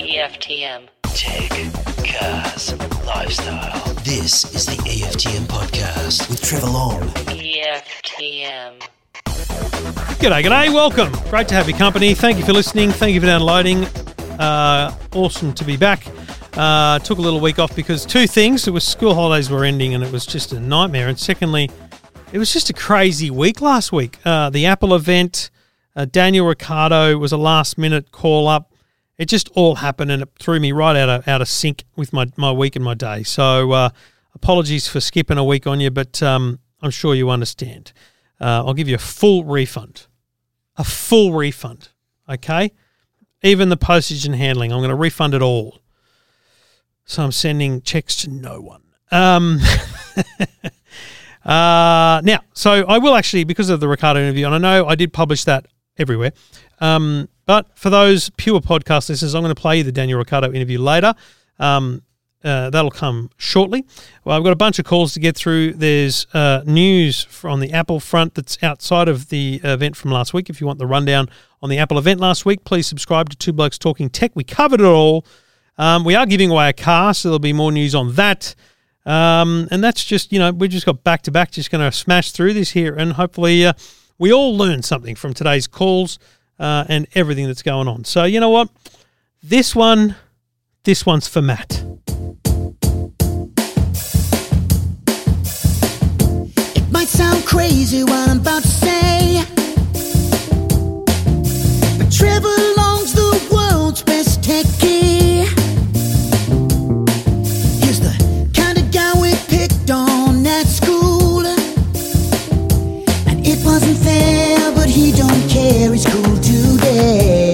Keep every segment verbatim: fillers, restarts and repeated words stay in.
E F T M. Tech, cars, lifestyle. This is the E F T M podcast with Trevor Long. E F T M. G'day, g'day, welcome. Great to have your company. Thank you for listening. Thank you for downloading. Uh, awesome to be back. Uh, took a little week off because two things. It was school holidays were ending and it was just a nightmare. And secondly, it was just a crazy week last week. Uh, the Apple event... Uh, Daniel Ricciardo was a last-minute call-up. It just all happened, and it threw me right out of out of sync with my, my week and my day. So uh, apologies for skipping a week on you, but um, I'm sure you understand. Uh, I'll give you a full refund, a full refund, okay? Even the postage and handling, I'm going to refund it all. So I'm sending checks to no one. Um uh, now, so I will actually, because of the Ricciardo interview, and I know I did publish that everywhere. Um, but for those pure podcast listeners, I'm going to play you the Daniel Ricciardo interview later. Um, uh, that'll come shortly. Well, I've got a bunch of calls to get through. There's uh, news from the Apple front that's outside of the event from last week. If you want the rundown on the Apple event last week, please subscribe to Two Blokes Talking Tech. We covered it all. Um, we are giving away a car, so there'll be more news on that. Um, and that's just, you know, we just got back-to-back, just going to smash through this here, and hopefully... Uh, We all learned something from today's calls uh, and everything that's going on. So you know what? This one, this one's for Matt. It might sound crazy what I'm about to say, but Trevor Long's the world's best techie. He's the kind of guy we picked on at school. It wasn't fair, but he don't care, he's cool today.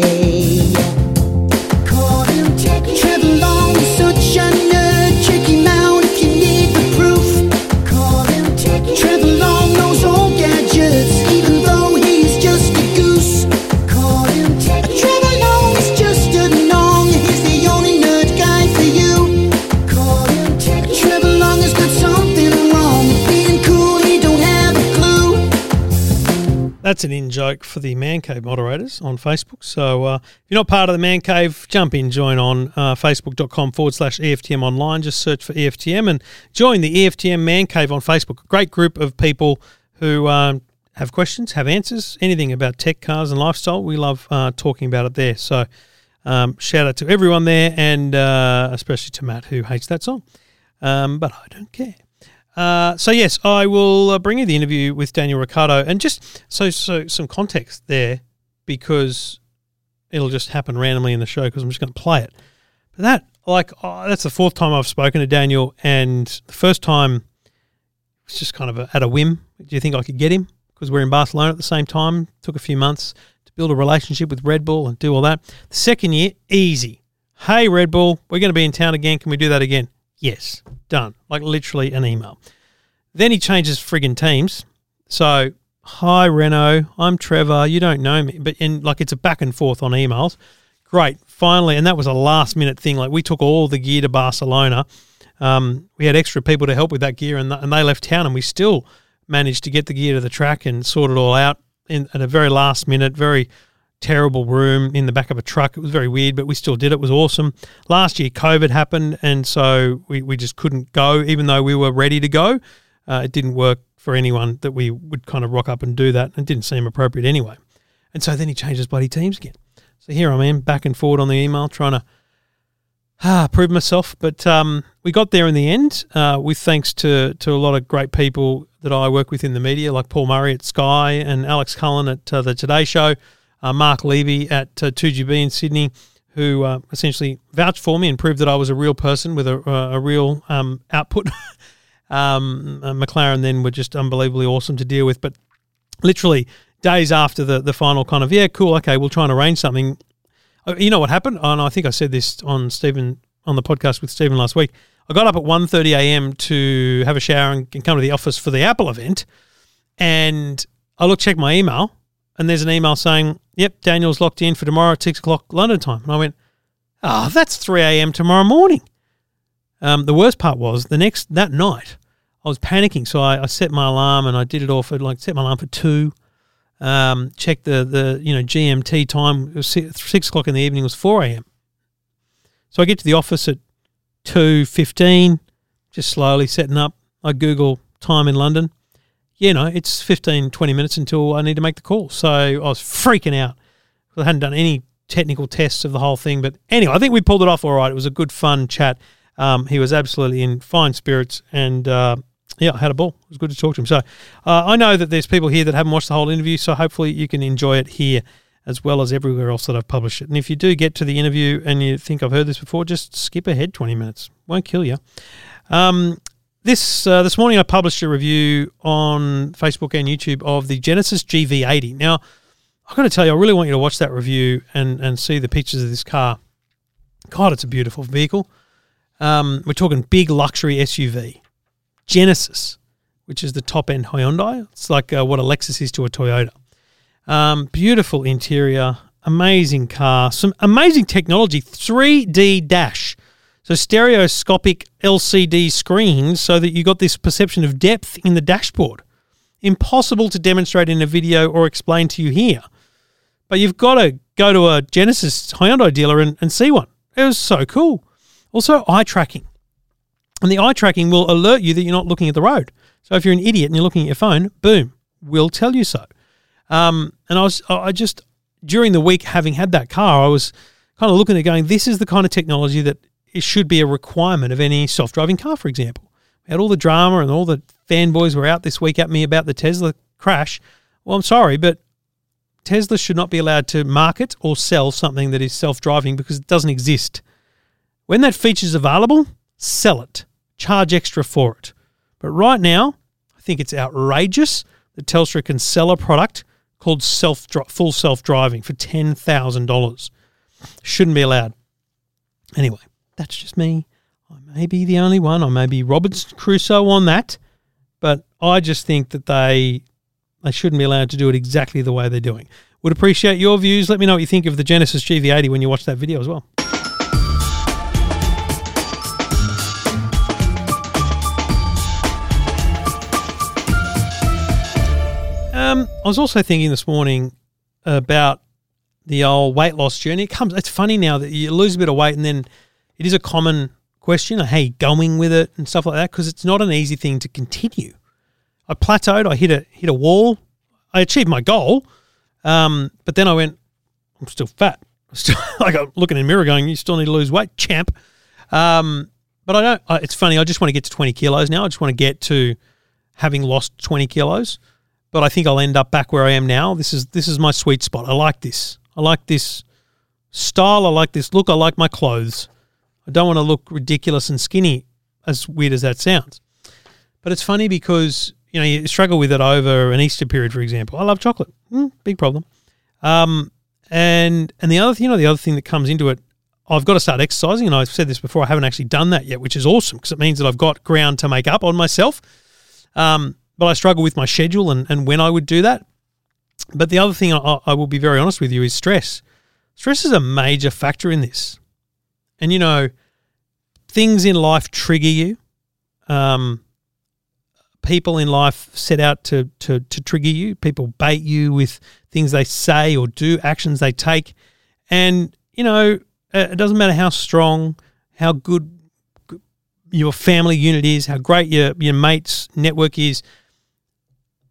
Call him techie. Trevor Long is such a nerd, check him out if you need the proof. Call him techie. Trevor Long knows all gadgets, even though he's just a goose. Call him techie. Trevor Long is just a nong, he's the only nerd guy for you. Call him techie. Trevor Long has got something wrong, being cool he don't have a clue. That's an in-joke for the Man Cave moderators on Facebook. So uh, if you're not part of the Man Cave, jump in, join on uh, facebook.com forward slash EFTM online. Just search for E F T M and join the E F T M Man Cave on Facebook. A great group of people who um, have questions, have answers, anything about tech, cars and lifestyle. We love uh, talking about it there. So um, shout out to everyone there, and uh, especially to Matt, who hates that song. Um, but I don't care. Uh, so yes, I will uh, bring you the interview with Daniel Ricciardo, and just so so some context there, because it'll just happen randomly in the show because I'm just going to play it. But that like oh, that's the fourth time I've spoken to Daniel, and the first time it's just kind of a, at a whim. Do you think I could get him? Because we're in Barcelona at the same time. Took a few months to build a relationship with Red Bull and do all that. The second year, easy. Hey Red Bull, we're going to be in town again. Can we do that again? Yes, done. Like literally an email. Then he changes friggin' teams. So, hi Renault, I'm Trevor. You don't know me, but and like it's a back and forth on emails. Great, finally, and that was a last minute thing. Like we took all the gear to Barcelona. Um, we had extra people to help with that gear, and th- and they left town, and we still managed to get the gear to the track and sort it all out in at a very last minute, very terrible room in the back of a truck. It was very weird, but we still did it. It was awesome. Last year, COVID happened, and so we, we just couldn't go, even though we were ready to go. Uh, it didn't work for anyone that we would kind of rock up and do that, and it didn't seem appropriate anyway. And so then he changed his bloody teams again. So here I am, back and forward on the email, trying to ah, prove myself. But um, we got there in the end, uh, with thanks to, to a lot of great people that I work with in the media, like Paul Murray at Sky and Alex Cullen at uh, The Today Show. Uh, Mark Levy at uh, two G B in Sydney, who uh, essentially vouched for me and proved that I was a real person with a, uh, a real um, output. um, uh, McLaren then were just unbelievably awesome to deal with. But literally days after the, the final kind of, yeah, cool, okay, we'll try and arrange something. Uh, you know what happened? And I think I said this on Stephen on the podcast with Stephen last week. I got up at one thirty a.m. to have a shower and, and come to the office for the Apple event. And I looked, checked my email, and there's an email saying, yep, Daniel's locked in for tomorrow at six o'clock London time. And I went, oh, that's three a.m. tomorrow morning. Um, the worst part was the next that night I was panicking. So I, I set my alarm and I did it all for like set my alarm for two. Um, check the, the you know G M T time. Six o'clock in the evening was four a.m. So I get to the office at two fifteen, just slowly setting up. I Google time in London. You know, it's fifteen, twenty minutes until I need to make the call. So I was freaking out. I hadn't done any technical tests of the whole thing. But anyway, I think we pulled it off all right. It was a good, fun chat. Um, he was absolutely in fine spirits and, uh, yeah, I had a ball. It was good to talk to him. So uh, I know that there's people here that haven't watched the whole interview, so hopefully you can enjoy it here as well as everywhere else that I've published it. And if you do get to the interview and you think I've heard this before, just skip ahead twenty minutes. Won't kill you. Um, this uh, this morning I published a review on Facebook and YouTube of the Genesis G V eighty. Now, I've got to tell you, I really want you to watch that review and, and see the pictures of this car. God, it's a beautiful vehicle. Um, we're talking big luxury S U V. Genesis, which is the top-end Hyundai. It's like uh, what a Lexus is to a Toyota. Um, beautiful interior, amazing car, some amazing technology, three D dash. So stereoscopic L C D screens so that you got this perception of depth in the dashboard. Impossible to demonstrate in a video or explain to you here. But you've got to go to a Genesis Hyundai dealer and, and see one. It was so cool. Also, eye tracking. And the eye tracking will alert you that you're not looking at the road. So if you're an idiot and you're looking at your phone, boom, we'll tell you so. Um, and I was, I just, during the week having had that car, I was kind of looking at it going, this is the kind of technology that it should be a requirement of any self-driving car, for example. We had all the drama and all the fanboys were out this week at me about the Tesla crash. Well, I'm sorry, but Tesla should not be allowed to market or sell something that is self-driving because it doesn't exist. When that feature is available, sell it. Charge extra for it. But right now, I think it's outrageous that Telstra can sell a product called self full self-driving for ten thousand dollars. Shouldn't be allowed. Anyway, that's just me. I may be the only one. I may be Robinson Crusoe on that. But I just think that they, they shouldn't be allowed to do it exactly the way they're doing. Would appreciate your views. Let me know what you think of the Genesis G V eighty when you watch that video as well. Um, I was also thinking this morning about the old weight loss journey. It comes. It's funny now that you lose a bit of weight and then it is a common question, like, how you going with it and stuff like that, because it's not an easy thing to continue. I plateaued. I hit a hit a wall. I achieved my goal, um, but then I went, I'm still fat. I'm still, like I'm looking in the mirror going, you still need to lose weight, champ. Um, but I don't. I, it's funny. I just want to get to twenty kilos now. I just want to get to having lost twenty kilos. But I think I'll end up back where I am now. This is this is my sweet spot. I like this. I like this style. I like this look. I like my clothes. I don't want to look ridiculous and skinny, as weird as that sounds. But it's funny because, you know, you struggle with it over an Easter period, for example. I love chocolate. Mm, big problem. Um, and and the other thing, you know, the other thing that comes into it, I've got to start exercising. And I've said this before. I haven't actually done that yet, which is awesome because it means that I've got ground to make up on myself. Um But I struggle with my schedule and, and when I would do that. But the other thing I, I will be very honest with you is stress. Stress is a major factor in this. And, you know, things in life trigger you. Um, people in life set out to, to, to trigger you. People bait you with things they say or do, actions they take. And, you know, it doesn't matter how strong, how good your family unit is, how great your, your mate's network is.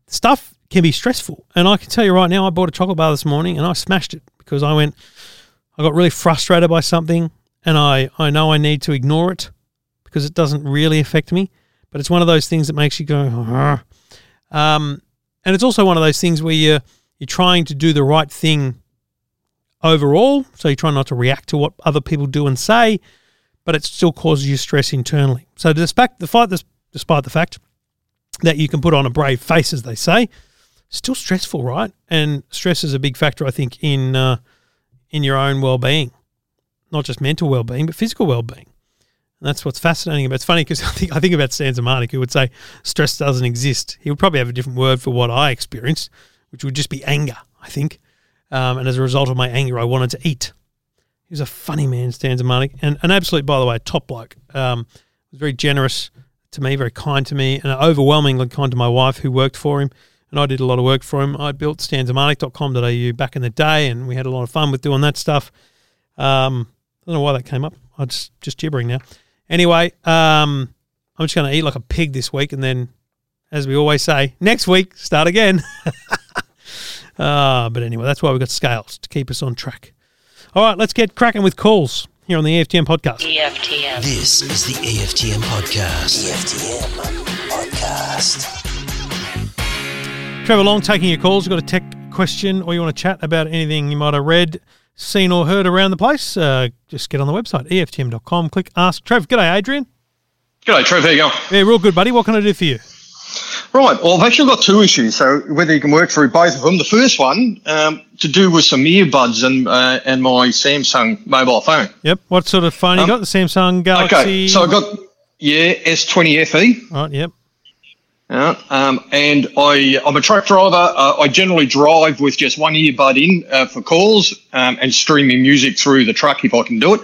Stuff can be stressful. And I can tell you right now, I bought a chocolate bar this morning and I smashed it because I went, I got really frustrated by something and I, I know I need to ignore it because it doesn't really affect me. But it's one of those things that makes you go, um, and it's also one of those things where you're, you're trying to do the right thing overall. So you try not to react to what other people do and say, but it still causes you stress internally. So despite the fact, despite the fact that you can put on a brave face, as they say, still stressful, right? And stress is a big factor, I think, in uh, in your own well-being, not just mental well-being, but physical well-being. And that's what's fascinating about it. It's funny because I think, I think about Stan Zemanek, who would say stress doesn't exist. He would probably have a different word for what I experienced, which would just be anger, I think. Um, and as a result of my anger, I wanted to eat. He was a funny man, Stan Zemanek, and an absolute, by the way, top bloke. Um, was very generous to me, very kind to me, and overwhelmingly kind to my wife who worked for him. and I did a lot of work for him. I built stanzamatic dot com dot a u back in the day, and we had a lot of fun with doing that stuff. Um, I don't know why that came up. I'm just, just gibbering now. Anyway, um, I'm just going to eat like a pig this week, and then, as we always say, next week, start again. uh, but anyway, that's why we've got scales, to keep us on track. All right, let's get cracking with calls here on the E F T M podcast. E F T M. This is the E F T M podcast. E F T M podcast. Trevor Long taking your calls. You've got a tech question or you want to chat about anything you might have read, seen or heard around the place, uh, just get on the website, E F T M dot com, click Ask Trev. G'day, Adrian. G'day, Trev. How you going? Yeah, real good, buddy. What can I do for you? Right. Well, I've actually got two issues, so whether you can work through both of them. The first one, um, to do with some earbuds and uh, and my Samsung mobile phone. Yep. What sort of phone um, you got? The Samsung Galaxy? Okay. So I got, yeah, S twenty F E. Right, yep. Yeah, um, and I, I'm a truck driver. Uh, I generally drive with just one earbud in uh, for calls um, and streaming music through the truck if I can do it.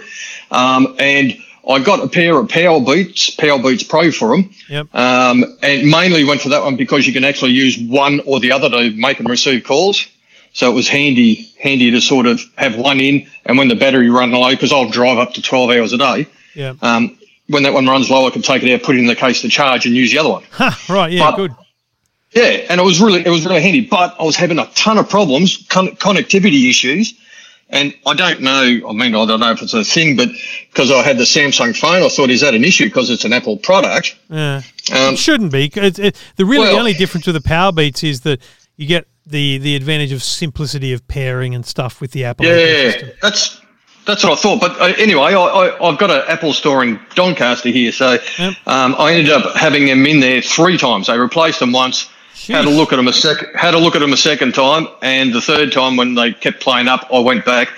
Um, and I got a pair of Powerbeats, Powerbeats Pro for them. Yep. Um, and mainly went for that one because you can actually use one or the other to make and receive calls. So it was handy, handy to sort of have one in, and when the battery runs low, because I'll drive up to twelve hours a day. Yeah. Um, when that one runs low, I can take it out, put it in the case to charge, and use the other one. Right, yeah, but, good. Yeah, and it was really, it was really handy. But I was having a ton of problems, con- connectivity issues, and I don't know. I mean, I don't know if it's a thing, but because I had the Samsung phone, I thought, is that an issue because it's an Apple product? Yeah, um, it shouldn't be. It, it, the really well, the only difference with the Powerbeats is that you get the the advantage of simplicity of pairing and stuff with the Apple. Yeah, system. that's. That's what I thought. But uh, anyway, I, I, I've got an Apple store in Doncaster here. So yep. um, I ended up having them in there three times. They replaced them once, Jeez. had a look at them a sec- had a look at them a second time, and the third time when they kept playing up, I went back.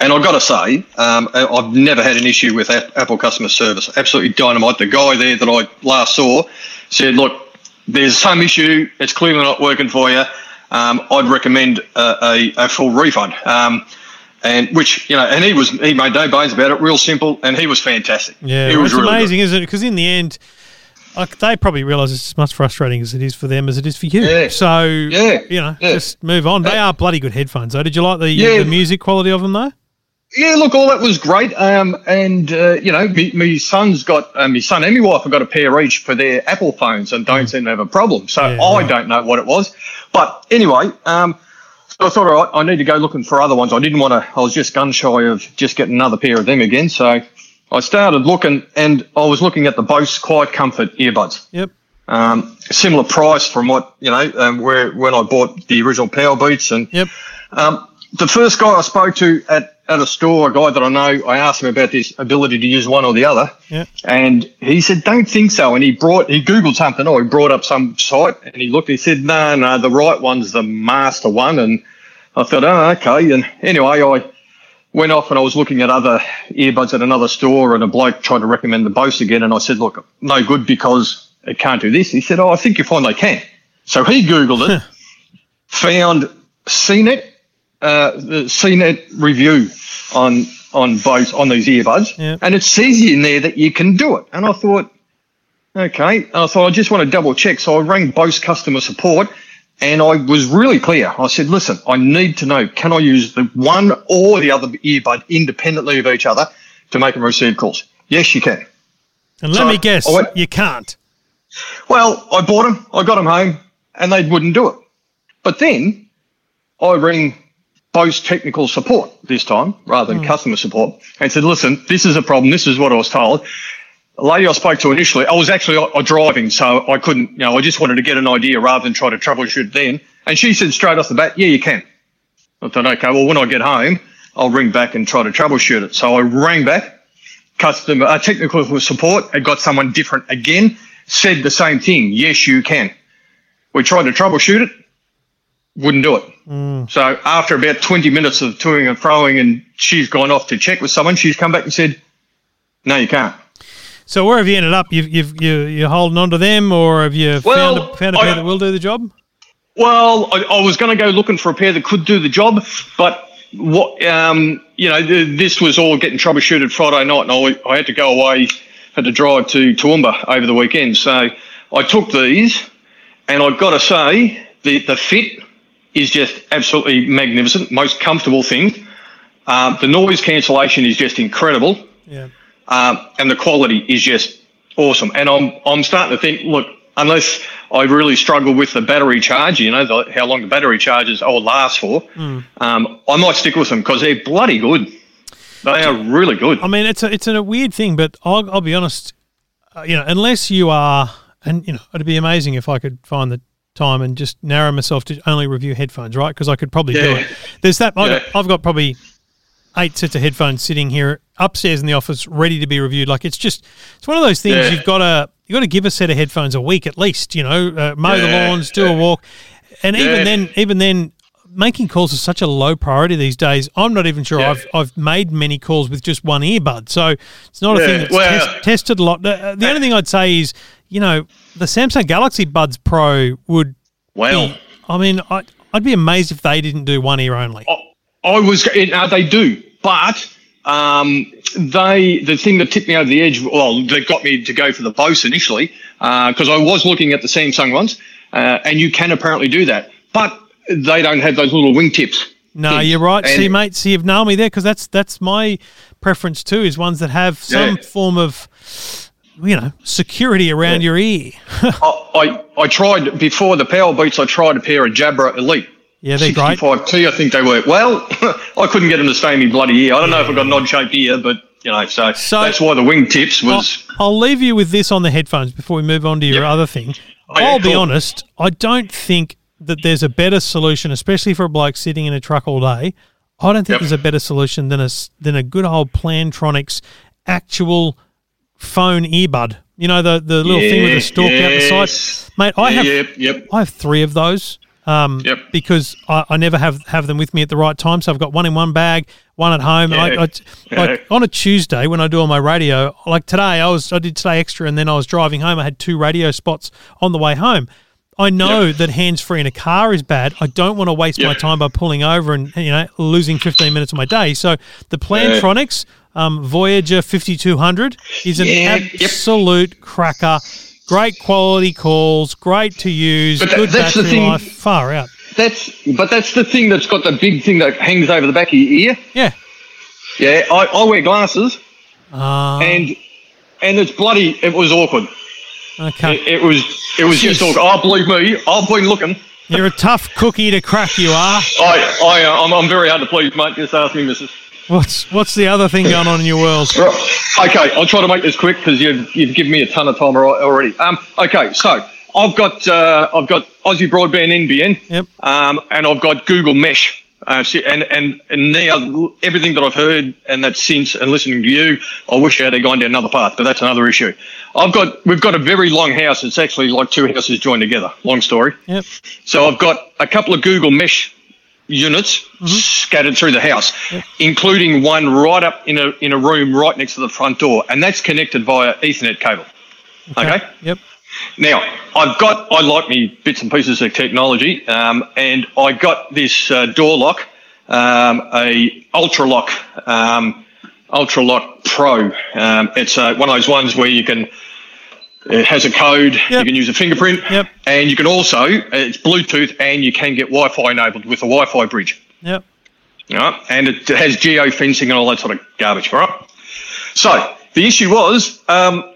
And I've got to say, um, I've never had an issue with a- Apple customer service. Absolutely dynamite. The guy there that I last saw said, look, there's some issue. It's clearly not working for you. Um, I'd recommend a, a, a full refund. Um And which, you know, and he was, he made no bones about it, real simple, and he was fantastic. Yeah, it was really amazing, good. Isn't it? Because in the end, like, they probably realise it's as much frustrating as it is for them as it is for you. Yeah. So, yeah. you know, yeah. just move on. They are bloody good headphones, though. Did you like the, yeah. the music quality of them, though? Yeah, look, all that was great. Um, and, uh, you know, me, me son's got, uh, my son and my wife have got a pair each for their Apple phones and don't mm. seem to have a problem. So yeah, I right. don't know what it was. But anyway, um, so I thought, all right, I need to go looking for other ones. I didn't want to – I was just gun-shy of just getting another pair of them again. So I started looking, and I was looking at the Bose Quiet Comfort earbuds. Yep. Um, similar price from what, you know, um, where when I bought the original Powerbeats. And, yep. Um, the first guy I spoke to at, at a store, a guy that I know, I asked him about this ability to use one or the other. Yep. And he said, don't think so. And he brought – he Googled something or he brought up some site and he looked. He said, no, no, the right one's the master one. And I thought, oh, okay. And anyway, I went off and I was looking at other earbuds at another store, and a bloke tried to recommend the Bose again. And I said, look, no good because it can't do this. He said, oh, I think you find they can. So he Googled it, found C net. Uh, the C net review on on Bose on these earbuds, yep. and it says in there that you can do it. And I thought, okay. And I thought I just want to double check. So I rang Bose customer support, and I was really clear. I said, listen, I need to know, can I use the one or the other earbud independently of each other to make and receive calls? Yes, you can. And let so me guess, went, you can't. Well, I bought them, I got them home, and they wouldn't do it. But then I rang Bose technical support this time rather than mm. customer support and said, listen, this is a problem. This is what I was told. The lady I spoke to initially, I was actually uh, driving, so I couldn't, you know, I just wanted to get an idea rather than try to troubleshoot then. And she said straight off the bat, yeah, you can. I thought, okay, well, when I get home, I'll ring back and try to troubleshoot it. So I rang back, customer uh, technical support, and got someone different again, said the same thing. Yes, you can. We tried to troubleshoot it. Wouldn't do it. Mm. So after about twenty minutes of toing and froing, and she's gone off to check with someone, she's come back and said, no, you can't. So where have you ended up? You've, you've, you, you're holding on to them, or have you well, found a, found a pair I, that will do the job? Well, I, I was going to go looking for a pair that could do the job, but what um, you know, the, this was all getting troubleshooted Friday night, and I, I had to go away, had to drive to Toowoomba over the weekend. So I took these, and I've got to say, the, the fit is just absolutely magnificent, most comfortable thing. Um, the noise cancellation is just incredible. Yeah. Um, and the quality is just awesome. And I'm I'm starting to think, look, unless I really struggle with the battery charge, you know, the, how long the battery charges will last for, mm. um, I might stick with them because they're bloody good. They are really good. I mean, it's a, it's a weird thing, but I'll, I'll be honest, uh, you know, unless you are, and, you know, it'd be amazing if I could find the time and just narrow myself to only review headphones, right? Because I could probably yeah. do it. There's that, I've, yeah. got, I've got probably eight sets of headphones sitting here upstairs in the office ready to be reviewed. Like, it's just, it's one of those things yeah. you've got to, you've got to give a set of headphones a week at least, you know, uh, mow yeah. the lawns, do yeah. a walk. And yeah. even then, even then, making calls is such a low priority these days. I'm not even sure yeah. I've I've made many calls with just one earbud. So it's not a yeah. thing that's well, test, tested a lot. The, the only thing I'd say is, you know, the Samsung Galaxy Buds Pro would well, be, I mean, I, I'd be amazed if they didn't do one ear only. I, I was uh, – they do, but um, they the thing that tipped me over the edge – well, that got me to go for the Bose initially because uh, I was looking at the Samsung ones uh, and you can apparently do that. But – they don't have those little wingtips. No, things. You're right. And see, mate, see, you've nailed me there because that's that's my preference too. Is ones that have some yeah. form of, you know, security around yeah. your ear. I, I I tried before the Powerbeats. I tried a pair of Jabra Elite. Yeah, they're great. sixty-five T, I think they were. Well, I couldn't get them to stay in my bloody ear. I don't yeah. know if I got an odd shaped ear, but you know, so, so that's why the wingtips was. I'll, I'll leave you with this on the headphones before we move on to your yep. other thing. Oh, yeah, I'll cool. be honest. I don't think that there's a better solution, especially for a bloke sitting in a truck all day. I don't think yep. there's a better solution than a, than a good old Plantronics actual phone earbud. You know, the, the little yeah, thing with the stalk yes. out the side. Mate, I have yep, yep. I have three of those um, yep. because I, I never have, have them with me at the right time. So I've got one in one bag, one at home. Yeah. And I, I, yeah. Like on a Tuesday when I do all my radio, like today, I was I did today extra and then I was driving home. I had two radio spots on the way home. I know yep. that hands-free in a car is bad. I don't want to waste yep. my time by pulling over and, you know, losing fifteen minutes of my day. So the Plantronics um, Voyager fifty-two hundred is an yeah, absolute yep. cracker. Great quality calls, great to use, but that, good that's battery the thing, life, far out. That's But that's the thing that's got the big thing that hangs over the back of your ear. Yeah. Yeah, I, I wear glasses um, and and it's bloody, it was awkward. Okay. It, it was it was just talk. Oh, believe me, I've been looking. You're a tough cookie to crack. You are. I I uh, I'm, I'm very hard to please, mate. Just ask me, Missus What's What's the other thing going on in your world? Right. Okay, I'll try to make this quick because you've you've given me a ton of time already. Um. Okay, so I've got uh, I've got Aussie Broadband N B N. Yep. Um. And I've got Google Mesh. Uh, and and and now everything that I've heard and that since and listening to you, I wish I had gone down another path, but that's another issue. I've got we've got a very long house. It's actually like two houses joined together. Long story. Yep. So I've got a couple of Google Mesh units mm-hmm. scattered through the house, yep. including one right up in a in a room right next to the front door, and that's connected via Ethernet cable. Okay. okay? Yep. Now, I've got, I like me bits and pieces of technology, um, and I got this uh, door lock, um, a Ultraloq, um, Ultraloq Pro. Um, it's uh, one of those ones where you can, it has a code, yep. you can use a fingerprint, yep. and you can also, it's Bluetooth, and you can get Wi-Fi enabled with a Wi-Fi bridge. Yep. Right? And it has geofencing and all that sort of garbage, right? So, the issue was, um,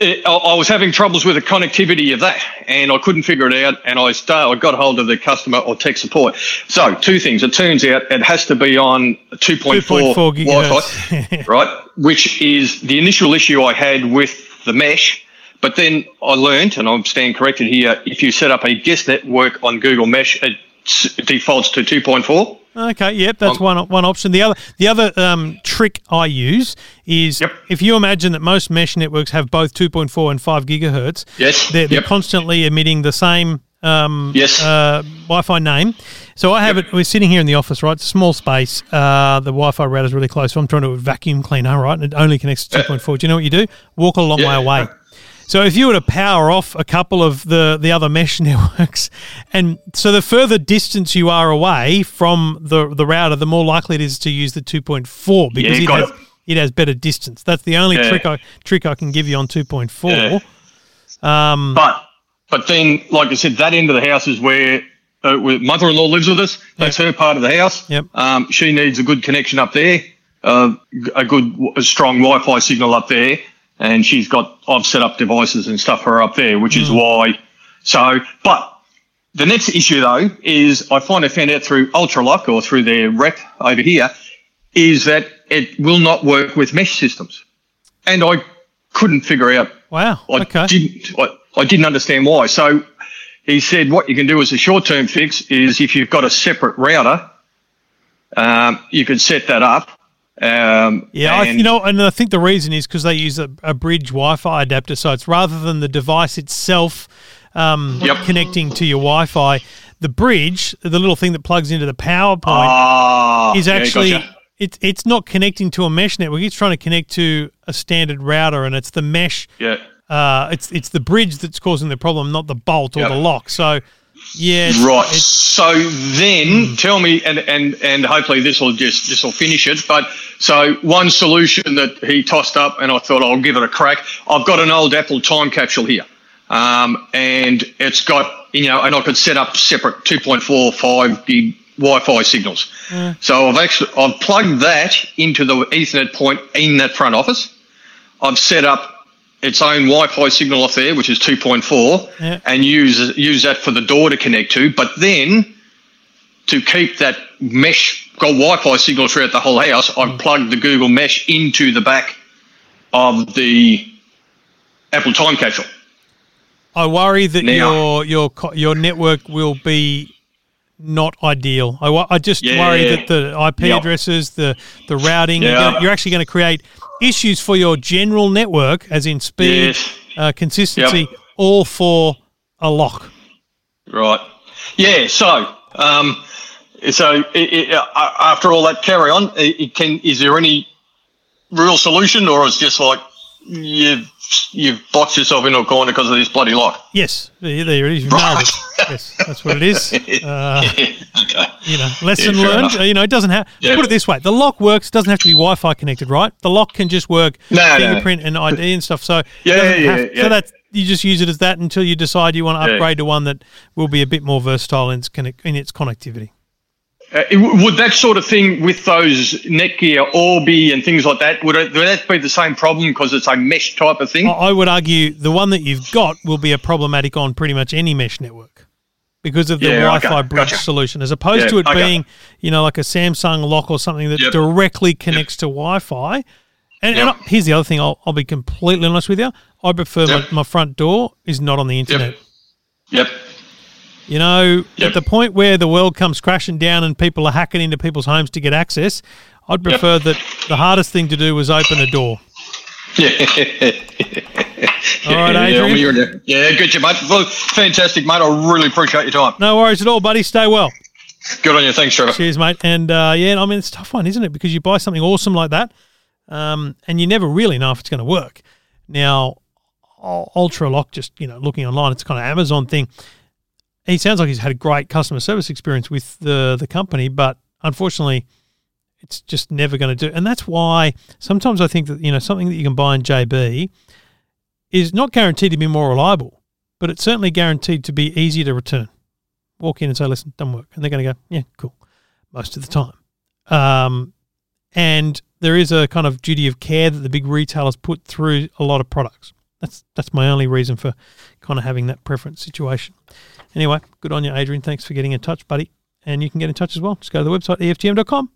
It, I, I was having troubles with the connectivity of that, and I couldn't figure it out. And I start, I got hold of the customer or tech support. So two things: it turns out it has to be on two point four Wi-Fi, right? Which is the initial issue I had with the Mesh. But then I learned, and I'm staying corrected here: if you set up a guest network on Google Mesh, it defaults to two point four. Okay, yep, that's um, one one option. The other the other um, trick I use is yep. if you imagine that most mesh networks have both two point four and five gigahertz, yes, they're, they're yep. constantly emitting the same um, yes. uh, Wi-Fi name. So I have yep. it. We're sitting here in the office, right? It's a small space. Uh, the Wi-Fi router is really close, so I'm trying to vacuum cleaner, right? And it only connects to two point four. Do you know what you do? Walk a long yeah. way away. So if you were to power off a couple of the, the other mesh networks, and so the further distance you are away from the, the router, the more likely it is to use the two point four because yeah, it, has, it. it has better distance. That's the only yeah. trick I trick I can give you on two point four. Yeah. Um, but But then, like I said, that end of the house is where uh, mother-in-law lives with us. That's yep. her part of the house. Yep. Um, she needs a good connection up there, uh, a good, a strong Wi-Fi signal up there. And she's got, I've set up devices and stuff for her up there, which mm. is why. So, but the next issue though is I find I found out through Ultraloq or through their rep over here is that it will not work with mesh systems. And I couldn't figure out. Wow. I okay. didn't, I, I didn't understand why. So he said what you can do as a short-term fix is if you've got a separate router, um, you can set that up. Um, yeah, I, you know, and I think the reason is because they use a, a bridge Wi-Fi adapter. So it's rather than the device itself um, yep. connecting to your Wi-Fi, the bridge, the little thing that plugs into the power point, oh, is actually yeah, gotcha. it's it's not connecting to a mesh network. It's trying to connect to a standard router, and it's the mesh. Yeah. Uh, it's it's the bridge that's causing the problem, not the bolt or yep. the lock. So, yeah. It's, right. It's, so then, tell me, and, and, and hopefully this will just this will finish it. But so one solution that he tossed up, and I thought I'll give it a crack. I've got an old Apple time capsule here, um, and it's got you know, and I could set up separate two point four five gig Wi-Fi signals. Yeah. So I've actually I've plugged that into the Ethernet point in that front office. I've set up its own Wi-Fi signal off there, which is two point four, yeah. and use use that for the door to connect to. But then, to keep that mesh got Wi-Fi signal throughout the whole house, I've mm. plugged the Google Mesh into the back of the Apple time capsule. I worry that now, your your your network will be not ideal. I, I just yeah. worry that the I P yep. addresses, the the routing, yeah. you're, gonna, you're actually going to create issues for your general network, as in speed, yes. uh, consistency, yep. all for a lock. Right. Yeah. So, um, so it, it, uh, after all that carry on, it, it can. Is there any real solution, or is just like you've you've boxed yourself into a corner because of this bloody lock? Yes. There, there it is. You've nailed it. Yes, that's what it is. Uh, yeah, okay. You know, lesson yeah, learned. Enough. You know, it doesn't have. Yeah. Put it this way: the lock works. Doesn't have to be Wi-Fi connected, right? The lock can just work no, fingerprint no. and I D and stuff. So yeah, yeah, have, yeah. So that you just use it as that until you decide you want to upgrade yeah. to one that will be a bit more versatile in its connect- in its connectivity. Uh, it, would that sort of thing with those Netgear, Orbi and things like that, would, it, would that be the same problem because it's a mesh type of thing? I would argue the one that you've got will be a problematic on pretty much any mesh network because of the yeah, Wi-Fi okay, bridge gotcha. solution, as opposed yeah, to it okay. being, you know, like a Samsung lock or something that yep. directly connects yep. to Wi-Fi. And, yep. and I, here's the other thing, I'll, I'll be completely honest with you, I prefer yep. my, my front door is not on the internet. Yep. yep. You know, yep. at the point where the world comes crashing down and people are hacking into people's homes to get access, I'd prefer yep. that the hardest thing to do was open a door. Yeah. All right, Adrian. Yeah, yeah good job, mate. Well, fantastic, mate. I really appreciate your time. No worries at all, buddy. Stay well. Good on you. Thanks, Trevor. Cheers, mate. And, uh, yeah, I mean, it's a tough one, isn't it? Because you buy something awesome like that um, and you never really know if it's going to work. Now, Ultraloq, just, you know, looking online, it's kind of Amazon thing. He sounds like he's had a great customer service experience with the the company, but unfortunately, it's just never going to do. And that's why sometimes I think that, you know, something that you can buy in J B is not guaranteed to be more reliable, but it's certainly guaranteed to be easier to return. Walk in and say, listen, doesn't work. And they're going to go, yeah, cool, most of the time. Um, and there is a kind of duty of care that the big retailers put through a lot of products. That's that's my only reason for kind of having that preference situation. Anyway, good on you, Adrian. Thanks for getting in touch, buddy. And you can get in touch as well. Just go to the website, E F T M dot com.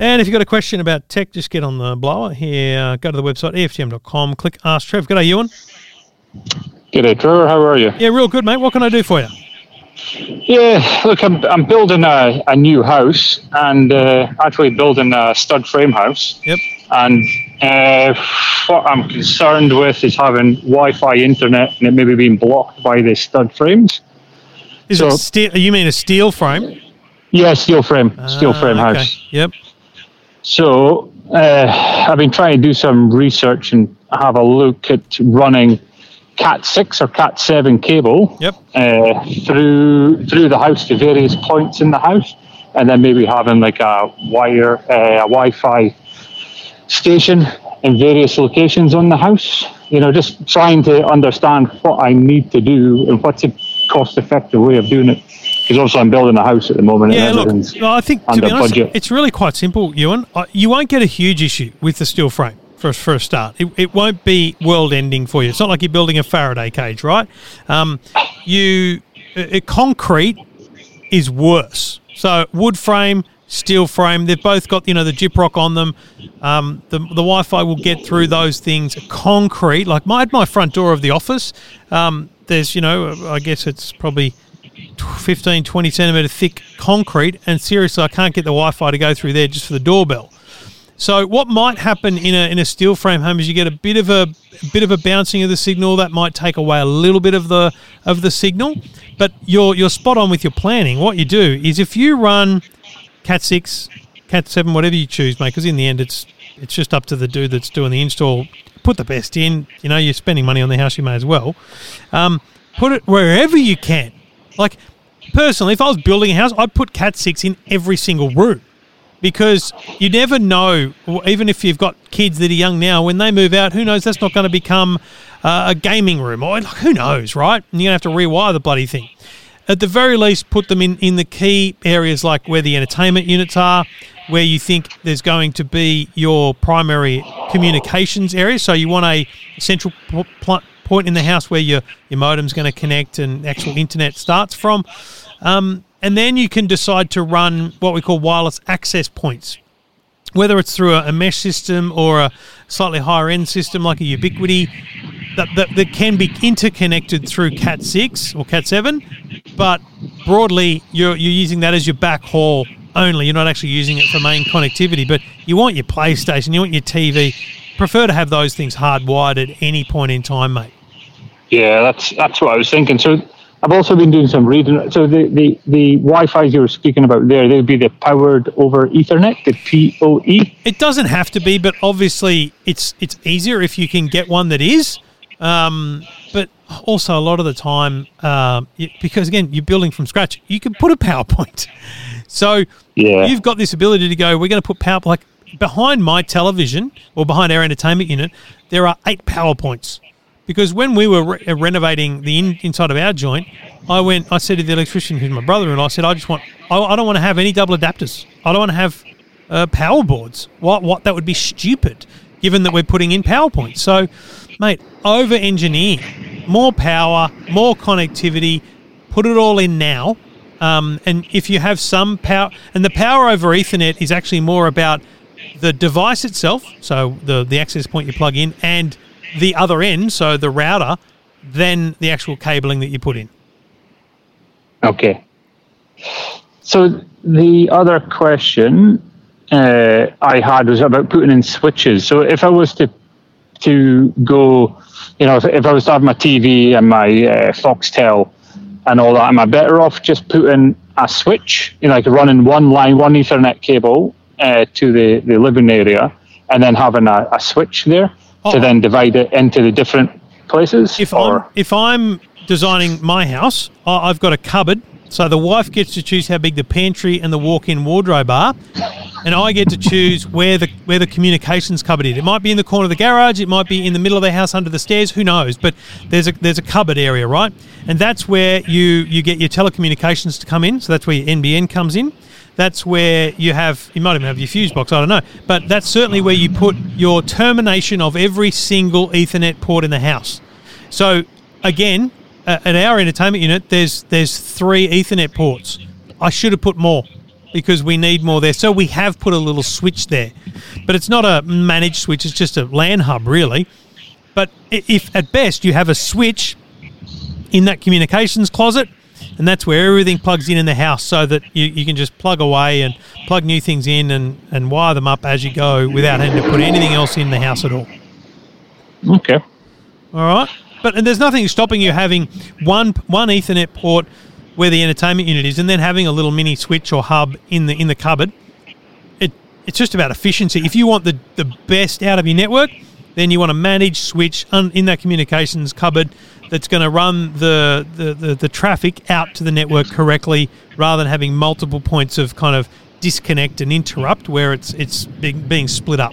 And if you've got a question about tech, just get on the blower here. Go to the website, E F T M dot com. Click Ask Trev. G'day, Ewan. G'day, Trevor. How are you? Yeah, real good, mate. What can I do for you? Yeah, look, I'm I'm building a, a new house and uh, actually building a stud frame house. Yep. And uh, what I'm concerned with is having Wi-Fi internet and it maybe being blocked by the stud frames. Is so, it steel? You mean a steel frame? Yeah, steel frame, ah, steel frame okay. house. Yep. So uh, I've been trying to do some research and have a look at running Cat six or Cat seven cable yep. uh, through through the house to various points in the house and then maybe having like a wire, uh, a Wi-Fi station in various locations on the house. You know, just trying to understand what I need to do and what's a cost-effective way of doing it. Because obviously I'm building a house at the moment, yeah, and everything's look, I think, to be honest, budget. It's really quite simple, Ewan. You won't get a huge issue with the steel frame. For, for a start, it, it won't be world-ending for you. It's not like you're building a Faraday cage, right? Um, you, uh, concrete is worse. So wood frame, steel frame, they've both got, you know, the gyprock on them. Um, the, the Wi-Fi will get through those things. Concrete, like my my front door of the office, um, there's, you know, I guess it's probably fifteen, twenty centimetre thick concrete, and seriously, I can't get the Wi-Fi to go through there just for the doorbell. So what might happen in a in a steel frame home is you get a bit of a, a bit of a bouncing of the signal that might take away a little bit of the of the signal, but you're you're spot on with your planning. What you do is if you run Cat six, Cat seven, whatever you choose, mate, because in the end it's it's just up to the dude that's doing the install. Put the best in. You know, you're spending money on the house, you may as well. Um, put it wherever you can. Like personally, if I was building a house, I'd put Cat six in every single room. Because you never know, even if you've got kids that are young now, when they move out, who knows, that's not going to become uh, a gaming room. Or, like, who knows, right? And you're going to have to rewire the bloody thing. At the very least, put them in, in the key areas like where the entertainment units are, where you think there's going to be your primary communications area. So you want a central pl- pl- point in the house where your, your modem's going to connect and actual internet starts from. Um And then you can decide to run what we call wireless access points, whether it's through a mesh system or a slightly higher-end system like a Ubiquiti that, that, that can be interconnected through Cat six or Cat seven, but broadly you're, you're using that as your backhaul only. You're not actually using it for main connectivity, but you want your PlayStation, you want your T V. Prefer to have those things hardwired at any point in time, mate. Yeah, that's that's what I was thinking. So I've also been doing some reading. So the, the, the Wi-Fi's you were speaking about there, they would be the powered over Ethernet, the P O E? It doesn't have to be, but obviously it's it's easier if you can get one that is. Um, but also a lot of the time, uh, because again, you're building from scratch, you can put a PowerPoint. So yeah. You've got this ability to go, we're going to put PowerPoint. Like behind my television or behind our entertainment unit, there are eight PowerPoints. Because when we were re- renovating the in- inside of our joint, I went. I said to the electrician, who's my brother, and I said, "I just want. I, I don't want to have any double adapters. I don't want to have uh, power boards. What? What? That would be stupid, given that we're putting in PowerPoint. So, mate, over-engineer, more power, more connectivity. Put it all in now. Um, and if you have some power, and the power over Ethernet is actually more about the device itself. So the the access point you plug in and the other end, so the router, than the actual cabling that you put in. Okay. So the other question uh, I had was about putting in switches. So if I was to to go, you know, if, if I was to have my T V and my uh, Foxtel and all that, am I better off just putting a switch, you know, like running one line, one Ethernet cable uh, to the, the living area and then having a, a switch there? Oh. To then divide it into the different places? If or? I'm if I'm designing my house, I've got a cupboard, so the wife gets to choose how big the pantry and the walk-in wardrobe are, and I get to choose where the where the communications cupboard is. It might be in the corner of the garage, it might be in the middle of the house under the stairs, who knows? But there's a there's a cupboard area, right? And that's where you you get your telecommunications to come in. So that's where your N B N comes in. That's where you have, you might even have your fuse box, I don't know. But that's certainly where you put your termination of every single Ethernet port in the house. So, again, uh, at our entertainment unit, there's there's three Ethernet ports. I should have put more because we need more there. So we have put a little switch there. But it's not a managed switch, it's just a LAN hub, really. But if at best you have a switch in that communications closet, and that's where everything plugs in in the house so that you, you can just plug away and plug new things in and, and wire them up as you go without having to put anything else in the house at all. Okay. All right. But and there's nothing stopping you having one one Ethernet port where the entertainment unit is and then having a little mini switch or hub in the in the cupboard. It It's just about efficiency. If you want the, the best out of your network, then you want to manage switch un, in that communications cupboard that's going to run the, the, the, the traffic out to the network correctly, rather than having multiple points of kind of disconnect and interrupt where it's it's being, being split up.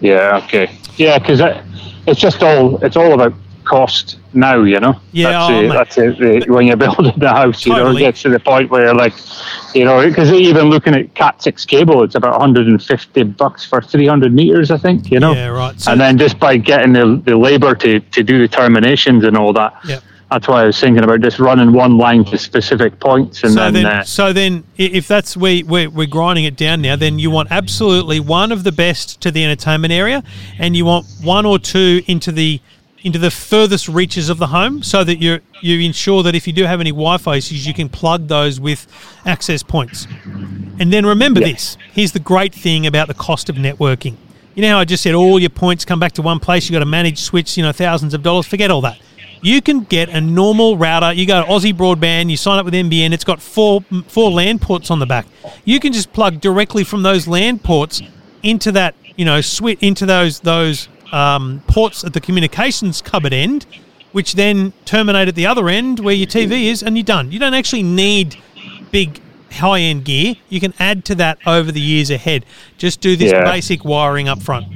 Yeah, okay. Yeah, because it, it's just all it's all about cost now, you know. Yeah, that's oh, it. Mate. That's it. But when you're building the house, totally. You know, it gets to the point where, like, you know, because even looking at Cat six cable, it's about one hundred fifty bucks for three hundred meters, I think, you know. Yeah, right. So and then just by getting the, the labor to, to do the terminations and all that. Yeah. That's why I was thinking about just running one line to specific points. And so then, then uh, so then, if that's where we're, we're grinding it down now, then you want absolutely one of the best to the entertainment area, and you want one or two into the into the furthest reaches of the home, so that you you ensure that if you do have any Wi-Fi issues, you can plug those with access points. And then remember yeah. this: here's the great thing about the cost of networking. You know, how I just said all your points come back to one place. You got to manage switch, you know, thousands of dollars. Forget all that. You can get a normal router. You go to Aussie Broadband, you sign up with N B N, it's got four four LAN ports on the back. You can just plug directly from those LAN ports into that, you know, switch into those those um, ports at the communications cupboard end, which then terminate at the other end where your T V is, and you're done. You don't actually need big high-end gear. You can add to that over the years ahead. Just do this yeah. basic wiring up front.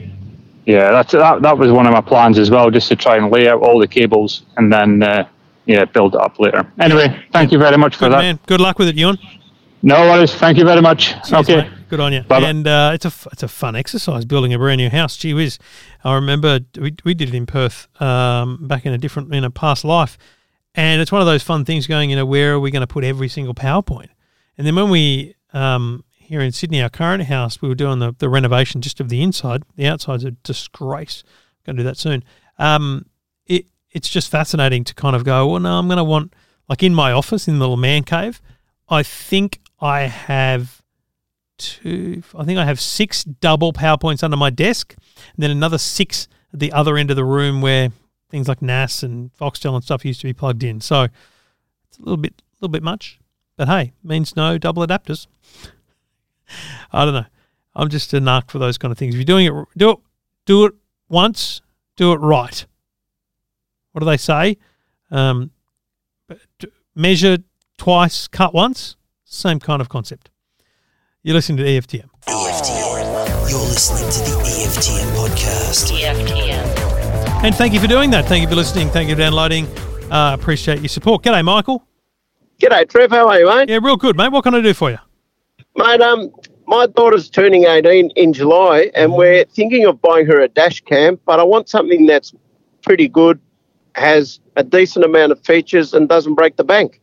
Yeah, that's that. That was one of my plans as well, just to try and lay out all the cables and then, uh, yeah, build it up later. Anyway, thank you very much Good for that. Man. Good luck with it, Ewan. No worries. Thank you very much. Cheers, okay, mate. Good on you. Bye-bye. And uh, it's a it's a fun exercise building a brand new house. Gee whiz, I remember we we did it in Perth um, back in a different in a past life, and it's one of those fun things going. You know, where are we going to put every single PowerPoint? And then when we um, here in Sydney, our current house, we were doing the, the renovation just of the inside. The outside's a disgrace. I'm going to do that soon. Um, it It's just fascinating to kind of go, well, no, I'm going to want, like in my office, in the little man cave, I think I have two, I think I have six double PowerPoints under my desk, and then another six at the other end of the room where things like N A S and Foxtel and stuff used to be plugged in. So it's a little bit, little bit much, but hey, means no double adapters. I don't know. I'm just a narc for those kind of things. If you're doing it, do it, do it once, do it right. What do they say? Um, measure twice, cut once. Same kind of concept. You're listening to E F T M. E F T M. You're listening to the E F T M podcast. E F T M. And thank you for doing that. Thank you for listening. Thank you for downloading. Uh, appreciate your support. G'day, Michael. G'day, Trev. How are you, mate? Yeah, real good, mate. What can I do for you? Mate, um, my daughter's turning eighteen in July, and we're thinking of buying her a dash cam, but I want something that's pretty good, has a decent amount of features, and doesn't break the bank.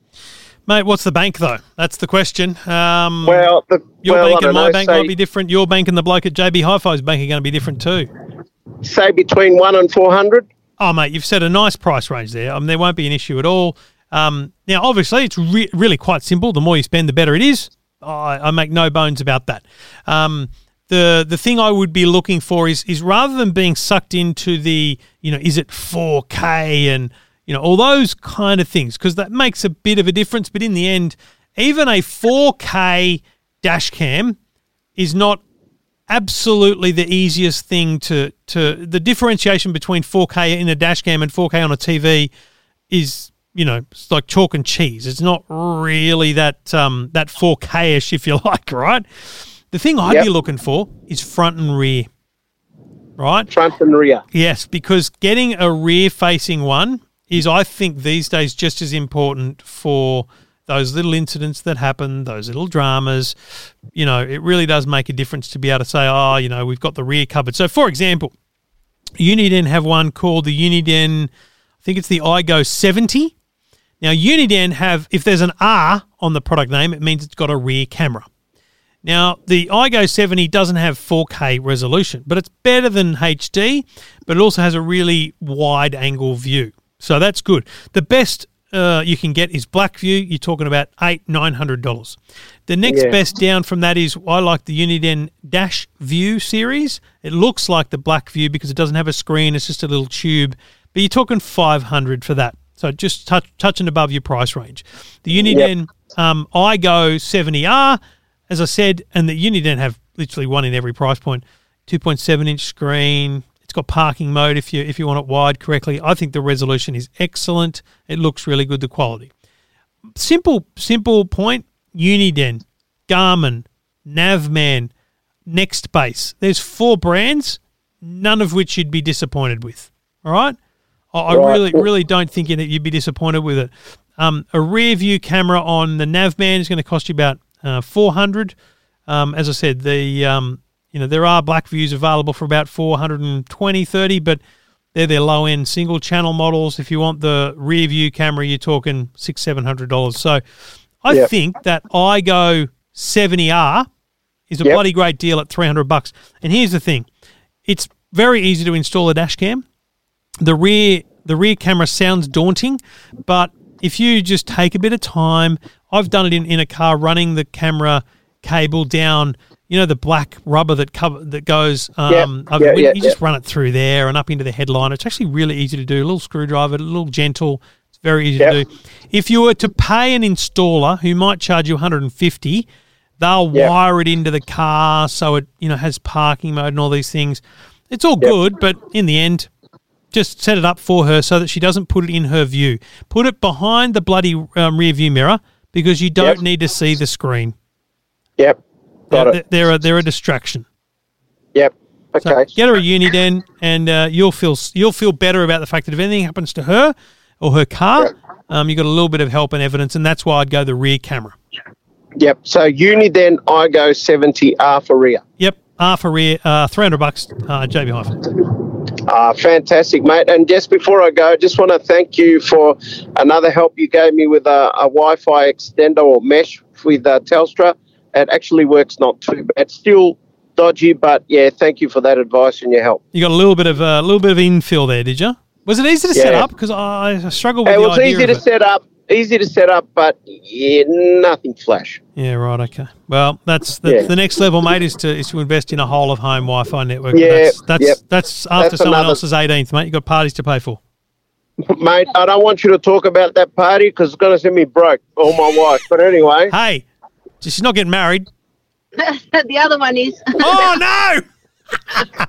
Mate, what's the bank, though? That's the question. Um, well, the, Your well, bank and my know, bank say, might be different. Your bank and the bloke at J B Hi-Fi's bank are going to be different too. Say between one and four hundred. Oh, mate, you've set a nice price range there. I mean, there won't be an issue at all. Um, now, obviously, it's re- really quite simple. The more you spend, the better it is. I make no bones about that. Um, the the thing I would be looking for is is rather than being sucked into the, you know, is it four K and, you know, all those kind of things, because that makes a bit of a difference. But in the end, even a four K dash cam is not absolutely the easiest thing to, to – the differentiation between four K in a dash cam and four K on a T V is – you know, it's like chalk and cheese. It's not really that um, that four K-ish, if you like, right? The thing I'd yep. be looking for is front and rear, right? Front and rear. Yes, because getting a rear-facing one is, I think, these days just as important for those little incidents that happen, those little dramas. You know, it really does make a difference to be able to say, oh, you know, we've got the rear covered. So, for example, Uniden have one called the Uniden, I think it's the iGo seventy. Now, Uniden have, if there's an R on the product name, it means it's got a rear camera. Now, the iGo seventy doesn't have four K resolution, but it's better than H D, but it also has a really wide-angle view. So that's good. The best uh, you can get is Black View. You're talking about eight hundred dollars, nine hundred dollars. The next yeah. best down from that is, I like the Uniden Dash View series. It looks like the Black View because it doesn't have a screen. It's just a little tube. But you're talking five hundred dollars for that. So just touch, touching above your price range. The Uniden yep. um, iGo seventy R, as I said, and the Uniden have literally one in every price point, two point seven inch screen. It's got parking mode if you if you want it wired correctly. I think the resolution is excellent. It looks really good, the quality. Simple, simple point. Uniden, Garmin, Navman, Nextbase. There's four brands, none of which you'd be disappointed with. All right? I, I really, really don't think that you'd be disappointed with it. Um, a rear view camera on the Navman is going to cost you about uh, four hundred dollars. Um, as I said, the um, you know there are black views available for about four hundred twenty dollars, thirty dollars, but they're their low-end single-channel models. If you want the rear view camera, you're talking six hundred dollars, seven hundred dollars. So I yep. think that iGo seventy R is a yep. bloody great deal at three hundred bucks. And here's the thing. It's very easy to install a dash cam. The rear, the rear camera sounds daunting, but if you just take a bit of time, I've done it in, in a car running the camera cable down, you know, the black rubber that cover, that goes, um, yeah, yeah, we, yeah, you yeah. just run it through there and up into the headliner. It's actually really easy to do. A little screwdriver, a little gentle. It's very easy yeah. to do. If you were to pay an installer who might charge you one hundred fifty dollars, they'll yeah. wire it into the car so it, you know, has parking mode and all these things. It's all yeah. good, but in the end, just set it up for her so that she doesn't put it in her view. Put it behind the bloody um, rear view mirror because you don't yep. need to see the screen. Yep, got they're, it. They're a, they're a distraction. Yep, okay. So get her a Uniden, and uh, you'll feel you'll feel better about the fact that if anything happens to her or her car, yep. um, you've got a little bit of help and evidence, and that's why I'd go the rear camera. Yep, so Uniden iGo seventy R for rear. Yep, R for rear, uh, three hundred bucks, uh, J B Hi-Fi. Uh, fantastic, mate. And just before I go, I just want to thank you for another help you gave me with a, a Wi-Fi extender or mesh with uh, Telstra. It actually works not too bad. Still dodgy, but, yeah, thank you for that advice and your help. You got a little bit of a uh, little bit of infill there, did you? Was it easy to yeah. set up? Because I struggled with it. It was easy to it. set up, easy to set up, but yeah, nothing flash. Yeah, right, okay. Well, that's the, yeah. the next level, mate, is to is to invest in a whole of home Wi-Fi network. Yeah, that's that's, yep. that's after that's someone another... else's eighteenth, mate. You've got parties to pay for. Mate, I don't want you to talk about that party because it's going to send me broke, or my wife. But anyway. Hey, she's not getting married. The other one is. Oh, no!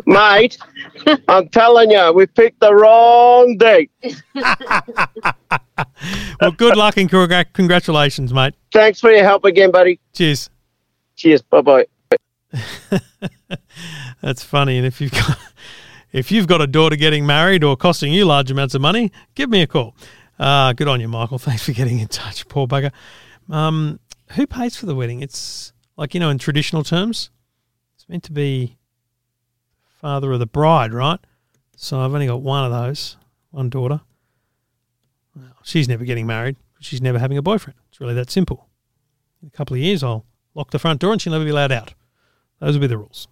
Mate, I'm telling you, we picked the wrong date. Well, good luck and congratulations, mate. Thanks for your help again, buddy. Cheers. Cheers. Bye-bye. That's funny. And if you've got if you've got a daughter getting married or costing you large amounts of money, give me a call. Uh, good on you, Michael. Thanks for getting in touch, poor bugger. Um, who pays for the wedding? It's like, you know, in traditional terms, it's meant to be father of the bride, right? So I've only got one of those, one daughter. Well, she's never getting married. She's never having a boyfriend. It's really that simple. In a couple of years, I'll lock the front door and she'll never be allowed out. Those will be the rules.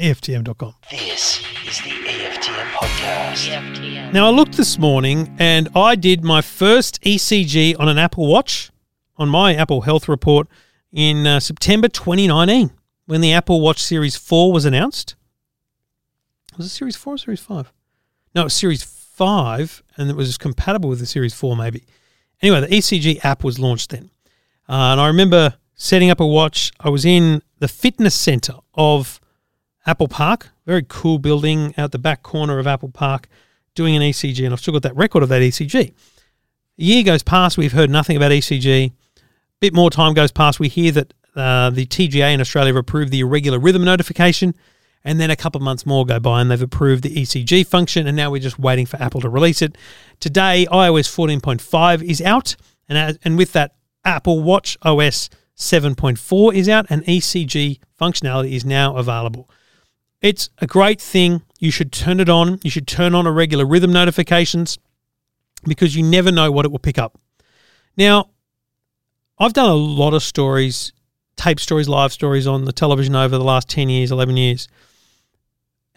E F T M dot com. This is the E F T M podcast. E F T M. Now, I looked this morning and I did my first E C G on an Apple Watch, on my Apple Health Report, in uh, September twenty nineteen when the Apple Watch Series four was announced. Was it Series four or Series five? No, it was Series five, and it was compatible with the Series four maybe. Anyway, the E C G app was launched then. Uh, and I remember setting up a watch. I was in the fitness centre of Apple Park, very cool building out the back corner of Apple Park, doing an E C G, and I've still got that record of that E C G. A year goes past, we've heard nothing about E C G. A bit more time goes past, we hear that uh, the T G A in Australia have approved the irregular rhythm notification. And then a couple of months more go by and they've approved the E C G function, and now we're just waiting for Apple to release it. Today, iOS fourteen point five is out, and as, and with that, Apple Watch O S seven point four is out, and E C G functionality is now available. It's a great thing. You should turn it on. You should turn on irregular rhythm notifications because you never know what it will pick up. Now, I've done a lot of stories, tape stories, live stories on the television over the last ten years, eleven years.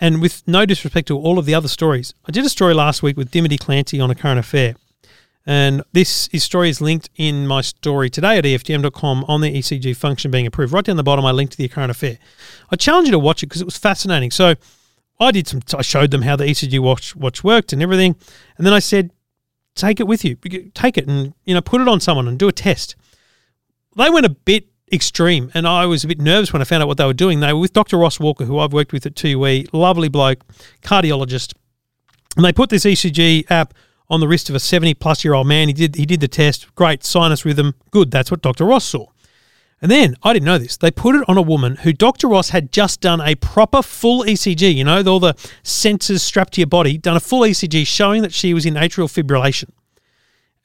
And with no disrespect to all of the other stories, I did a story last week with Dimity Clancy on A Current Affair. And this his story is linked in my story today at E F T M dot com on the E C G function being approved. Right down the bottom, I linked to The Current Affair. I challenge you to watch it because it was fascinating. So I did some. I showed them how the E C G watch, watch worked and everything. And then I said, take it with you. Take it and, you know, put it on someone and do a test. They went a bit extreme, and I was a bit nervous when I found out what they were doing. They were with Doctor Ross Walker, who I've worked with at two E, lovely bloke, cardiologist, and they put this E C G app on the wrist of a seventy-plus-year-old man. He did he did the test, great sinus rhythm, good. That's what Doctor Ross saw. And then, I didn't know this, they put it on a woman who Doctor Ross had just done a proper full E C G, you know, with all the sensors strapped to your body, done a full E C G showing that she was in atrial fibrillation.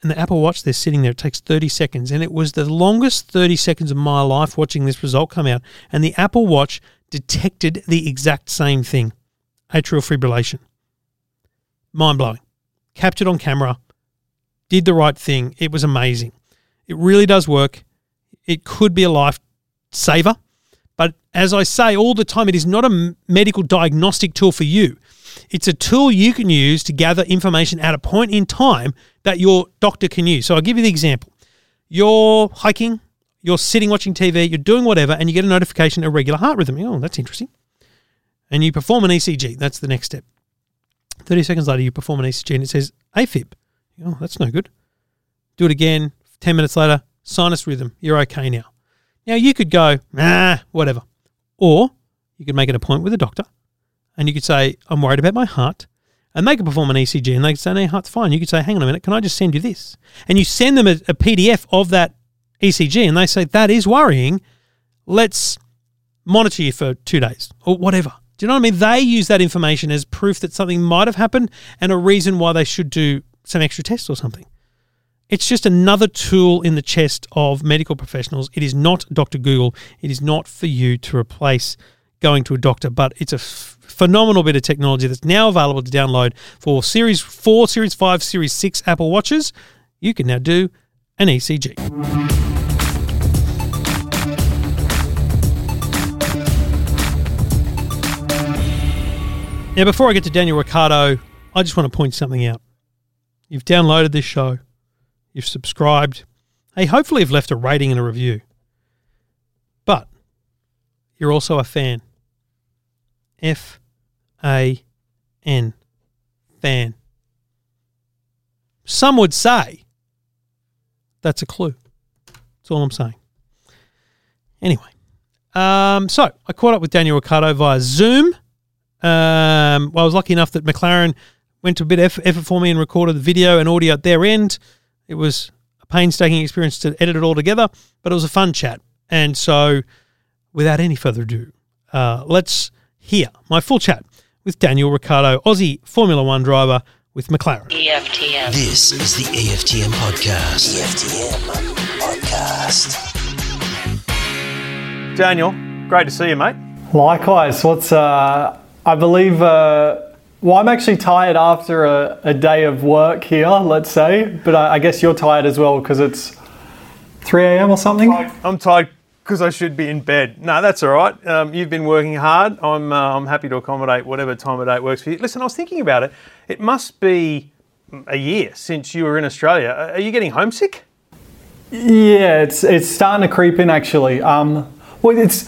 And the Apple Watch, they're sitting there, it takes thirty seconds, and it was the longest thirty seconds of my life watching this result come out, and the Apple Watch detected the exact same thing, atrial fibrillation. Mind-blowing. Captured on camera, did the right thing. It was amazing. It really does work. It could be a life saver, but as I say all the time, it is not a medical diagnostic tool for you. It's a tool you can use to gather information at a point in time that your doctor can use. So I'll give you the example. You're hiking, you're sitting watching T V, you're doing whatever, and you get a notification, irregular heart rhythm. Oh, that's interesting. And you perform an E C G. That's the next step. thirty seconds later, you perform an E C G and it says AFib. Oh, that's no good. Do it again. ten minutes later, sinus rhythm. You're okay now. Now, you could go, nah, whatever. Or you could make an appointment with a doctor and you could say, I'm worried about my heart. And they could perform an E C G and they could say, no, your heart's fine. You could say, hang on a minute, can I just send you this? And you send them a, a P D F of that E C G and they say, that is worrying. Let's monitor you for two days or whatever. Do you know what I mean? They use that information as proof that something might have happened and a reason why they should do some extra tests or something. It's just another tool in the chest of medical professionals. It is not Doctor Google. It is not for you to replace going to a doctor, but it's a f- phenomenal bit of technology that's now available to download for Series four, Series five, Series six Apple Watches. You can now do an E C G. Now, before I get to Daniel Ricciardo, I just want to point something out. You've downloaded this show. You've subscribed. Hey, hopefully you've left a rating and a review. But you're also a fan. F A N. Fan. Some would say that's a clue. That's all I'm saying. Anyway. Um, so, I caught up with Daniel Ricciardo via Zoom. Um, well, I was lucky enough that McLaren went to a bit of effort for me and recorded the video and audio at their end. It was a painstaking experience to edit it all together, but it was a fun chat. And so, without any further ado, uh, let's hear my full chat with Daniel Ricciardo, Aussie Formula One driver with McLaren. E F T M. This is the E F T M podcast. E F T M podcast. Daniel, great to see you, mate. Likewise. What's uh? I believe, uh, well, I'm actually tired after a, a day of work here, let's say, but I, I guess you're tired as well because it's three a.m. or something? I'm tired because I should be in bed. No, that's all right. Um, you've been working hard. I'm uh, I'm happy to accommodate whatever time of day it works for you. Listen, I was thinking about it. It must be a year since you were in Australia. Are you getting homesick? Yeah, it's it's starting to creep in, actually. Um, well, it's...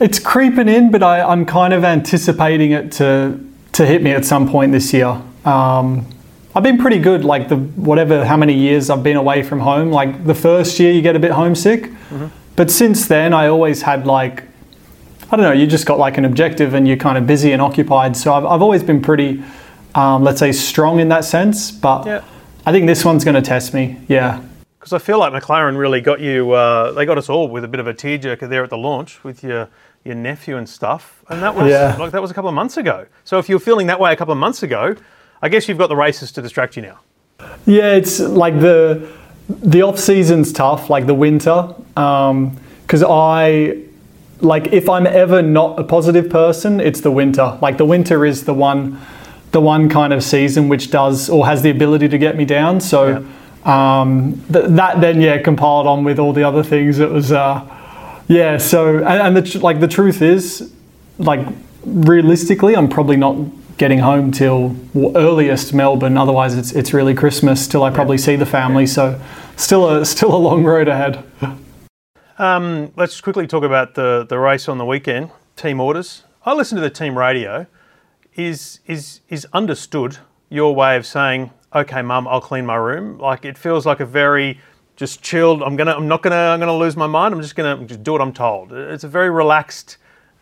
It's creeping in, but I, I'm kind of anticipating it to to hit me at some point this year. Um, I've been pretty good, like the whatever how many years I've been away from home. Like the first year, you get a bit homesick, mm-hmm. but since then, I always had like I don't know. You just got like an objective, and you're kind of busy and occupied. So I've I've always been pretty, um, let's say, strong in that sense. But yeah. I think this one's going to test me. Yeah. Because I feel like McLaren really got you. Uh, they got us all with a bit of a tearjerker there at the launch with your. your nephew and stuff, and that was yeah. like that was a couple of months ago. So if you're feeling that way a couple of months ago, I guess you've got the races to distract you now. Yeah, it's like the the off season's tough, like the winter, because um, I like if I'm ever not a positive person, it's the winter. Like the winter is the one, the one kind of season which does or has the ability to get me down. So yeah. um, th- that then yeah compiled on with all the other things, it was. Uh, Yeah, so, and, and the, like the truth is, like realistically, I'm probably not getting home till earliest Melbourne. Otherwise, it's it's really Christmas till I probably see the family. So, still a still a long road ahead. Um, let's quickly talk about the, the race on the weekend. Team orders. I listen to the team radio. Is is is understood your way of saying, okay, Mum, I'll clean my room. Like it feels like a very just chilled. I'm gonna. I'm not gonna. I'm gonna lose my mind. I'm just gonna just do what I'm told. It's a very relaxed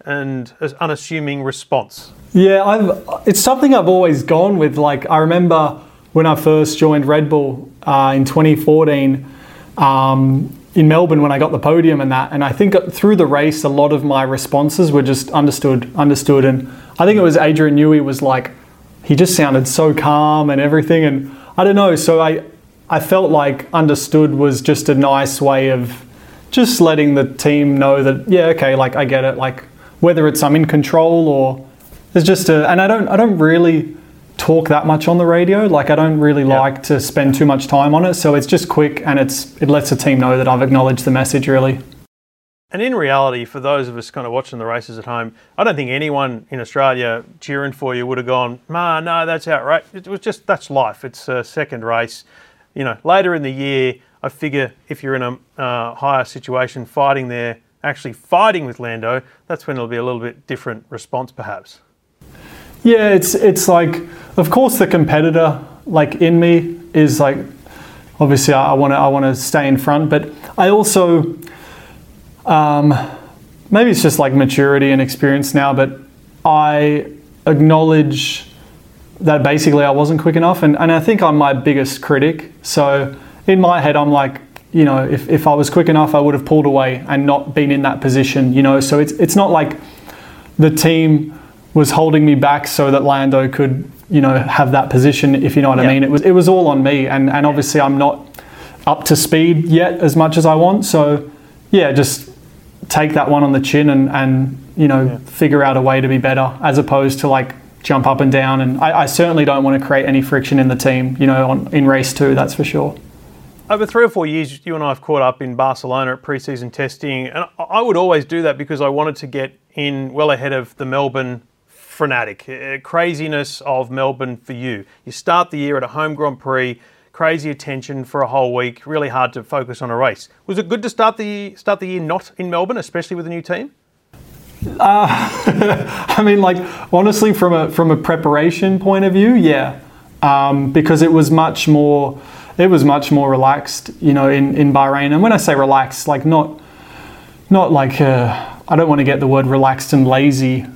and unassuming response. Yeah, I've, it's something I've always gone with. Like, I remember when I first joined Red Bull uh, in twenty fourteen um, in Melbourne when I got the podium and that. And I think through the race, a lot of my responses were just understood, understood. And I think it was Adrian Newey was like, he just sounded so calm and everything. And I don't know. So I. I felt like understood was just a nice way of just letting the team know that, yeah, okay, like I get it. Like whether it's I'm in control or it's just a, and I don't, I don't really talk that much on the radio. Like I don't really yeah. like to spend too much time on it. So it's just quick and it's, it lets the team know that I've acknowledged the message really. And in reality, for those of us kind of watching the races at home, I don't think anyone in Australia cheering for you would have gone, nah, no, that's outright. It was just, that's life. It's a second race. You know, later in the year, I figure if you're in a uh, higher situation fighting there, actually fighting with Lando, that's when it'll be a little bit different response perhaps. Yeah, it's it's like, of course the competitor like in me is like, obviously I want to I want to stay in front, but I also, um, maybe it's just like maturity and experience now, but I acknowledge that basically I wasn't quick enough. And, and I think I'm my biggest critic. So in my head, I'm like, you know, if, if I was quick enough, I would have pulled away and not been in that position, you know? So it's, it's not like the team was holding me back so that Lando could, you know, have that position, if you know what yeah. I mean. It was, it was all on me. And, and obviously I'm not up to speed yet as much as I want. So yeah, just take that one on the chin and, and, you know, yeah. figure out a way to be better as opposed to like, jump up and down, and I, I certainly don't want to create any friction in the team, you know, on, in race two, that's for sure. Over three or four years, you and I have caught up in Barcelona at pre-season testing, and I would always do that because I wanted to get in well ahead of the Melbourne frenetic, uh, craziness of Melbourne for you. You start the year at a home Grand Prix, crazy attention for a whole week, really hard to focus on a race. Was it good to start the start the year not in Melbourne, especially with a new team? Uh, I mean, like, honestly, from a from a preparation point of view, yeah, um, because it was much more, it was much more relaxed, you know, in, in Bahrain. And when I say relaxed, like not, not like uh, I don't want to get the word relaxed and lazy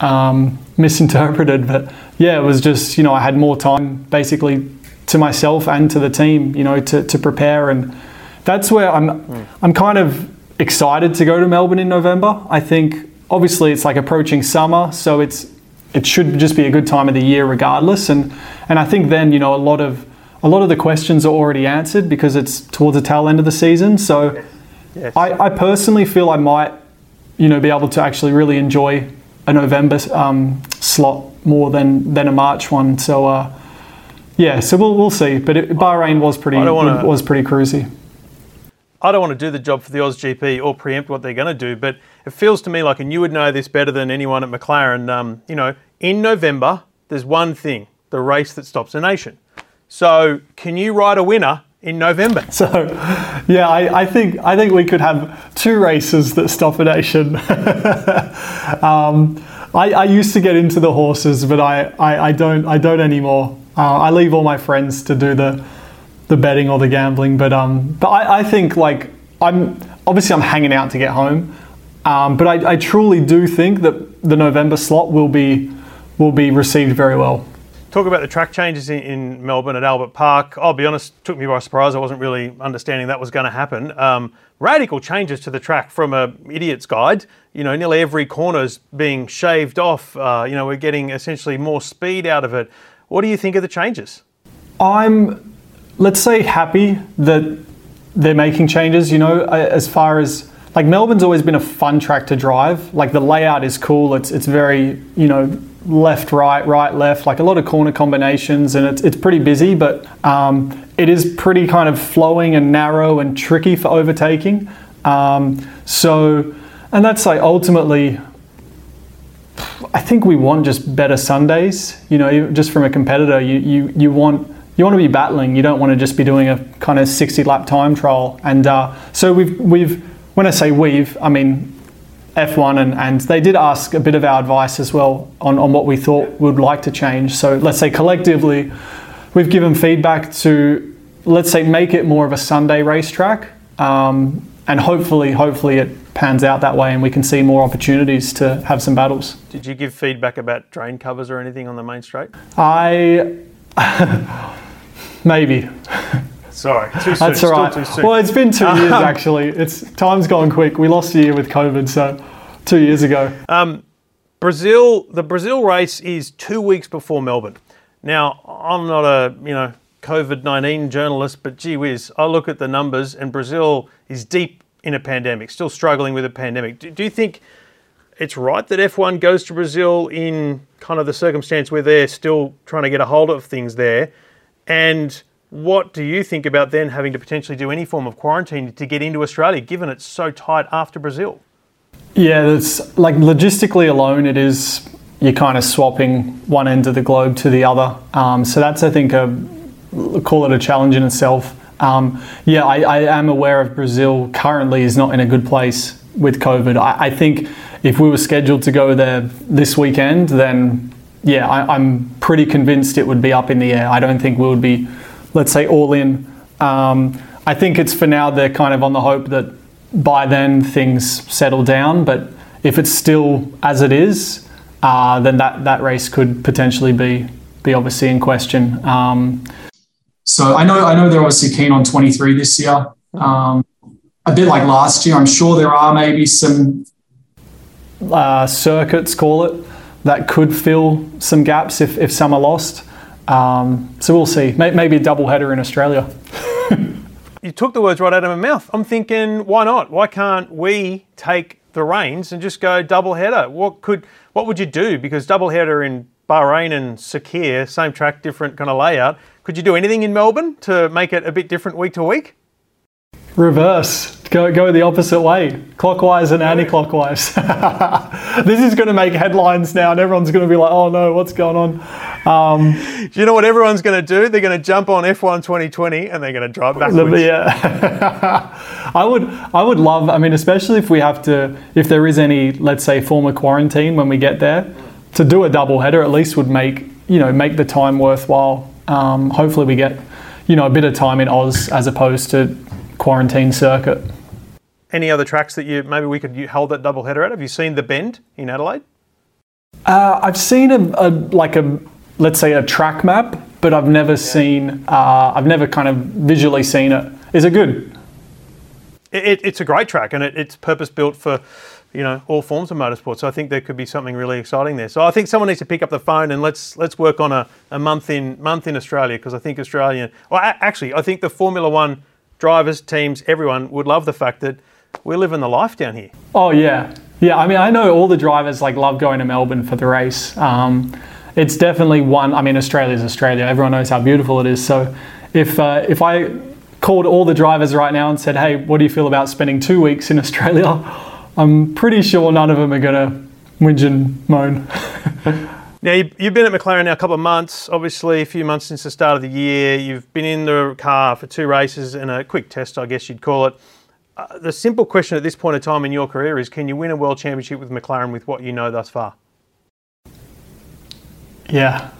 um, misinterpreted, but yeah, it was just, you know, I had more time basically to myself and to the team, you know, to to prepare, and that's where I'm mm. I'm kind of excited to go to Melbourne in November. I think. Obviously, it's like approaching summer, so it's it should just be a good time of the year, regardless. And and I think then you know a lot of a lot of the questions are already answered because it's towards the tail end of the season. So yes. Yes. I, I personally feel I might you know be able to actually really enjoy a November um, slot more than than a March one. So uh, yeah, so we'll we'll see. But it, Bahrain was pretty wanna, was pretty cruisy. I don't want to do the job for the Aus G P or preempt what they're going to do, but it feels to me like, and you would know this better than anyone at McLaren, um, you know, in November, there's one thing, the race that stops a nation. So can you ride a winner in November? So, yeah, I, I think I think we could have two races that stop a nation. um, I, I used to get into the horses, but I, I, I don't I don't anymore. Uh, I leave all my friends to do the the betting or the gambling. But um, but I, I think, like, I'm obviously I'm hanging out to get home. Um, but I, I truly do think that the November slot will be will be received very well. Talk about the track changes in, in Melbourne at Albert Park. I'll be honest, took me by surprise. I wasn't really understanding that was going to happen. Um, radical changes to the track from a idiot's guide. You know, nearly every corner's being shaved off. Uh, you know, we're getting essentially more speed out of it. What do you think of the changes? I'm, let's say, happy that they're making changes. You know, as far as. Like Melbourne's always been a fun track to drive. Like the layout is cool. It's it's very, you know, left, right, right, left, like a lot of corner combinations, and it's it's pretty busy, but um, it is pretty kind of flowing and narrow and tricky for overtaking. Um, so, and that's like ultimately, I think we want just better Sundays, you know, just from a competitor, you, you, you want, you want to be battling. You don't want to just be doing a kind of sixty lap time trial. And uh, so we've, we've, when I say we've, I mean F one, and, and they did ask a bit of our advice as well on, on what we thought would like to change. So let's say collectively, we've given feedback to let's say, make it more of a Sunday racetrack. Um, and hopefully, hopefully it pans out that way and we can see more opportunities to have some battles. Did you give feedback about drain covers or anything on the main straight? I, maybe. Sorry, too soon. That's all right. Still too soon. Well, it's been two um, years actually. It's time's gone quick. We lost a year with COVID, so two years ago. Um, Brazil, the Brazil race is two weeks before Melbourne. Now, I'm not a, you know, COVID nineteen journalist, but gee whiz, I look at the numbers and Brazil is deep in a pandemic, still struggling with a pandemic. Do, do you think it's right that F one goes to Brazil in kind of the circumstance where they're still trying to get a hold of things there? And what do you think about then having to potentially do any form of quarantine to get into Australia, given it's so tight after Brazil? Yeah, that's like logistically alone, it is, you're kind of swapping one end of the globe to the other. Um, so that's, I think, a, call it a challenge in itself. Um, yeah, I, I am aware of Brazil currently is not in a good place with COVID. I, I think if we were scheduled to go there this weekend, then yeah, I, I'm pretty convinced it would be up in the air. I don't think we would be, let's say, all in. Um, I think it's for now, they're kind of on the hope that by then things settle down, but if it's still as it is, uh, then that, that race could potentially be be obviously in question. Um, so I know I know they're obviously keen on twenty-three this year, um, a bit like last year. I'm sure there are maybe some uh, circuits, call it, that could fill some gaps if, if some are lost. Um, so we'll see. Maybe a double header in Australia. You took the words right out of my mouth. I'm thinking, why not? Why can't we take the reins and just go double header? What could, what would you do? Because double header in Bahrain and Sakir, same track, different kind of layout. Could you do anything in Melbourne to make it a bit different week to week? Reverse. Go go the opposite way. Clockwise and anti-clockwise. This is going to make headlines now and everyone's going to be like, oh no, what's going on? Um, do you know what everyone's going to do? They're going to jump on F one twenty twenty and they're going to drive backwards. Yeah. I would I would love, I mean, especially if we have to, if there is any, let's say, form of quarantine when we get there, to do a double header at least would make, you know, make the time worthwhile. Um, hopefully we get, you know, a bit of time in Oz as opposed to quarantine circuit. Any other tracks that you maybe we could hold that double header at? Have you seen the Bend in Adelaide? Uh, I've seen a, a like a let's say a track map, but I've never yeah. seen uh, I've never kind of visually seen it. Is it good? It, it, it's a great track, and it, it's purpose built for, you know, all forms of motorsport. So I think there could be something really exciting there. So I think someone needs to pick up the phone and let's let's work on a, a month in month in Australia, because I think Australian. Well, actually, I think the Formula One drivers, teams, everyone would love the fact that we're living the life down here. Oh yeah, yeah. I mean, I know all the drivers like love going to Melbourne for the race. Um, it's definitely one. I mean, Australia's Australia. Everyone knows how beautiful it is. So if uh, if I called all the drivers right now and said, hey, what do you feel about spending two weeks in Australia? I'm pretty sure none of them are gonna whinge and moan. Now, you've been at McLaren now a couple of months, obviously a few months since the start of the year. You've been in the car for two races and a quick test, I guess you'd call it. Uh, the simple question at this point in time in your career is, can you win a world championship with McLaren with what you know thus far? Yeah.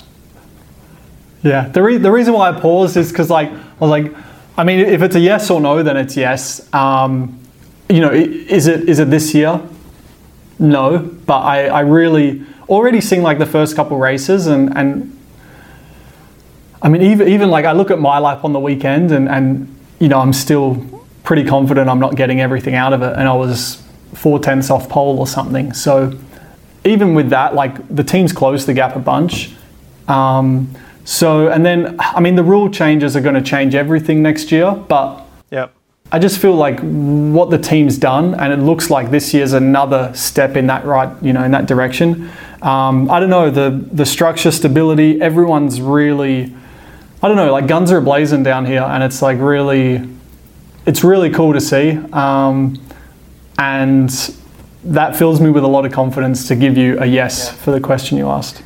Yeah. The, re- the reason why I paused is because, like, I was like, I mean, if it's a yes or no, then it's yes. Um, you know, is it is it this year? No, but I, I really... already seen like the first couple races and, and I mean, even, even like I look at my lap on the weekend and, and, you know, I'm still pretty confident I'm not getting everything out of it. And I was four tenths off pole or something. So even with that, like the team's closed the gap a bunch. Um, so, and then, I mean, the rule changes are going to change everything next year, but yep. I just feel like what the team's done, and it looks like this year's another step in that right, you know, in that direction. Um, I don't know, the the structure, stability, everyone's really, I don't know, like guns are ablazing down here, and it's like really, it's really cool to see. Um, and that fills me with a lot of confidence to give you a yes yeah. for the question you asked.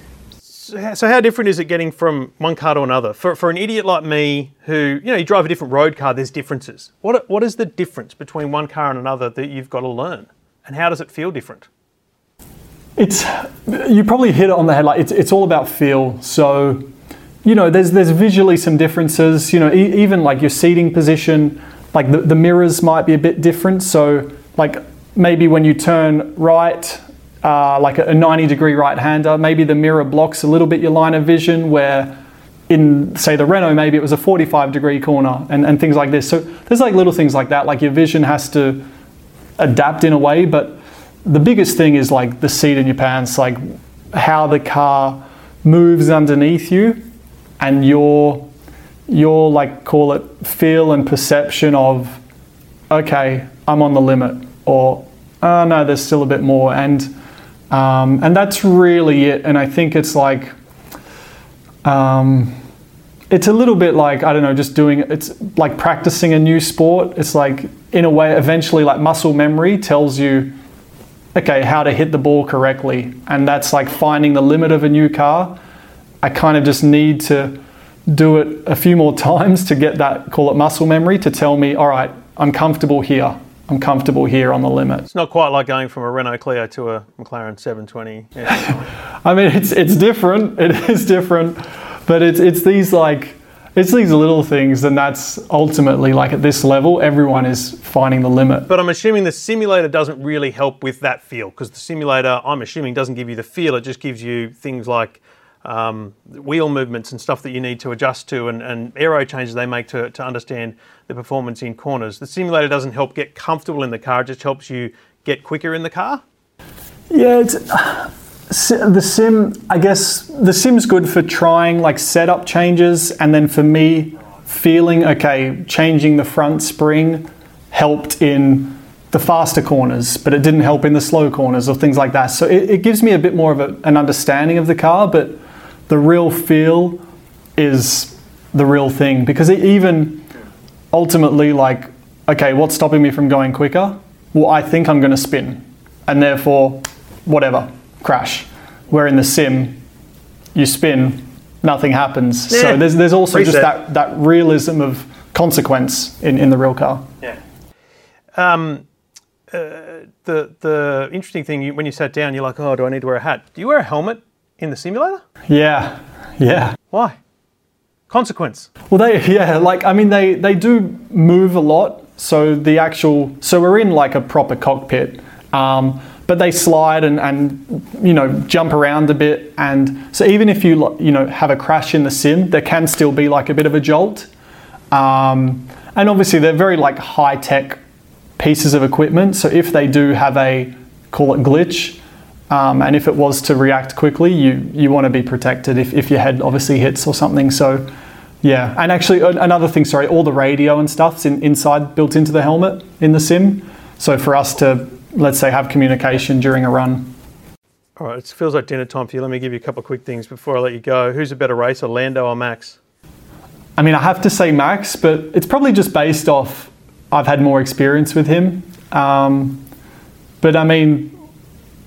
So how different is it getting from one car to another? For for an idiot like me who, you know, you drive a different road car, there's differences. What What is the difference between one car and another that you've got to learn? And how does it feel different? It's, you probably hit it on the head, like it's, it's all about feel. So you know, there's there's visually some differences. You know, e- even like your seating position, like the, the mirrors might be a bit different. So like maybe when you turn right, uh, like a ninety degree right-hander, maybe the mirror blocks a little bit your line of vision, where in, say, the Renault, maybe it was a forty-five degree corner and, and things like this. So there's like little things like that, like your vision has to adapt in a way. But the biggest thing is like the seat in your pants, like how the car moves underneath you and your, your like, call it feel and perception of, okay, I'm on the limit, or, oh no, there's still a bit more. And, um, and that's really it. And I think it's like, um, it's a little bit like, I don't know, just doing, it's like practicing a new sport. It's like, in a way, eventually like muscle memory tells you, okay, how to hit the ball correctly. And that's like finding the limit of a new car. I kind of just need to do it a few more times to get that, call it muscle memory, to tell me, all right, I'm comfortable here. I'm comfortable here on the limit. It's not quite like going from a Renault Clio to a McLaren seven twenty. Yeah. I mean, it's it's different. It is different, but it's it's these like, it's these little things, and that's ultimately like at this level, everyone is finding the limit. But I'm assuming the simulator doesn't really help with that feel, because the simulator, I'm assuming, doesn't give you the feel. It just gives you things like um, wheel movements and stuff that you need to adjust to, and, and aero changes they make to, to understand the performance in corners. The simulator doesn't help get comfortable in the car, it just helps you get quicker in the car? Yeah, it's, the sim, I guess, the sim's good for trying like setup changes, and then for me, feeling, okay, changing the front spring helped in the faster corners, but it didn't help in the slow corners or things like that. So it, it gives me a bit more of a, an understanding of the car, but the real feel is the real thing, because it even... ultimately, like, okay, what's stopping me from going quicker? Well, I think I'm going to spin, and therefore, whatever, crash. Where in the sim, you spin, nothing happens. Yeah. So there's there's also Reset. just that, that realism of consequence in, in the real car. Yeah. Um, uh, the the interesting thing, you, when you sat down, you're like, oh, do I need to wear a hat? Do you wear a helmet in the simulator? Yeah, yeah. Why? Consequence. Well, they, yeah, like, I mean, they, they do move a lot. So the actual, so we're in like a proper cockpit, um, but they slide and, and, you know, jump around a bit. And so even if you, you know, have a crash in the sim, there can still be like a bit of a jolt. Um, and obviously they're very like high tech pieces of equipment. So if they do have a, call it glitch, Um, and if it was to react quickly, you, you want to be protected if, if your head obviously hits or something. So, yeah. And actually, another thing, sorry, all the radio and stuff's in, inside, built into the helmet in the sim. So for us to, let's say, have communication during a run. All right, it feels like dinner time for you. Let me give you a couple of quick things before I let you go. Who's a better racer, Lando or Max? I mean, I have to say Max, but it's probably just based off I've had more experience with him. Um, but, I mean...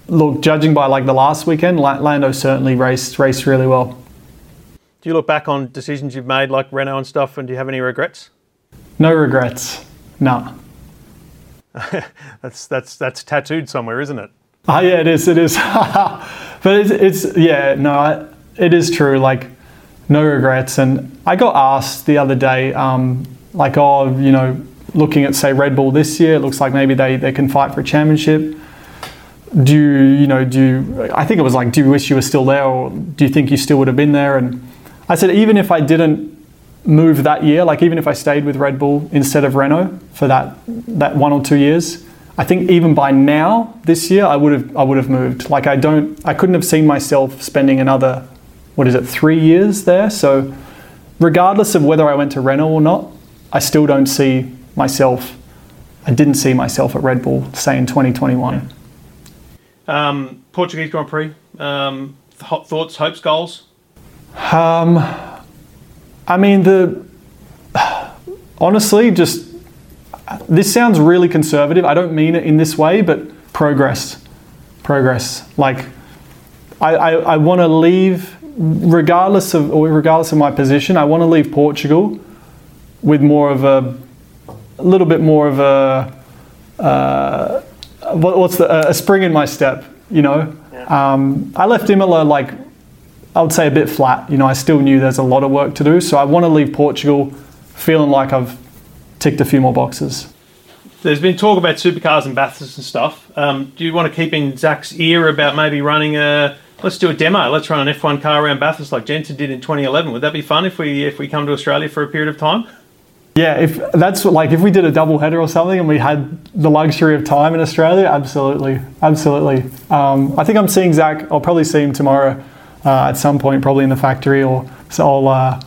Look, judging by like the last weekend, Lando certainly raced raced really well. Do you look back on decisions you've made, like Renault and stuff, and do you have any regrets? No regrets, no. that's that's that's tattooed somewhere, isn't it? Ah, uh, yeah, it is, it is. But it's, it's yeah, no, it is true. Like, no regrets. And I got asked the other day, um, like, oh, you know, looking at say Red Bull this year, it looks like maybe they they can fight for a championship. Do you, you know, do you, I think it was like, do you wish you were still there, or do you think you still would have been there? And I said, even if I didn't move that year, like even if I stayed with Red Bull instead of Renault for that, that one or two years, I think even by now, this year, I would have, I would have moved. Like I don't, I couldn't have seen myself spending another, what is it, three years there. So regardless of whether I went to Renault or not, I still don't see myself. I didn't see myself at Red Bull, say in twenty twenty-one. Yeah. Um, Portuguese Grand Prix, um, th- thoughts, hopes, goals? Um, I mean, the honestly, just, this sounds really conservative. I don't mean it in this way, but progress, progress. Like, I, I, I want to leave, regardless of, or regardless of my position, I want to leave Portugal with more of a, a little bit more of a, uh, What's the, a spring in my step, you know? Yeah. Um, I left Imola like I would say a bit flat. You know, I still knew there's a lot of work to do. So I want to leave Portugal feeling like I've ticked a few more boxes. There's been talk about supercars and Bathurst and stuff. Um, do you want to keep in Zach's ear about maybe running a, let's do a demo. Let's run an F one car around Bathurst like Jensen did in twenty eleven. Would that be fun if we if we come to Australia for a period of time? Yeah, if that's like if we did a double header or something and we had the luxury of time in Australia, absolutely, absolutely. Um, I think I'm seeing Zach. I'll probably see him tomorrow uh, at some point, probably in the factory, or so I'll uh,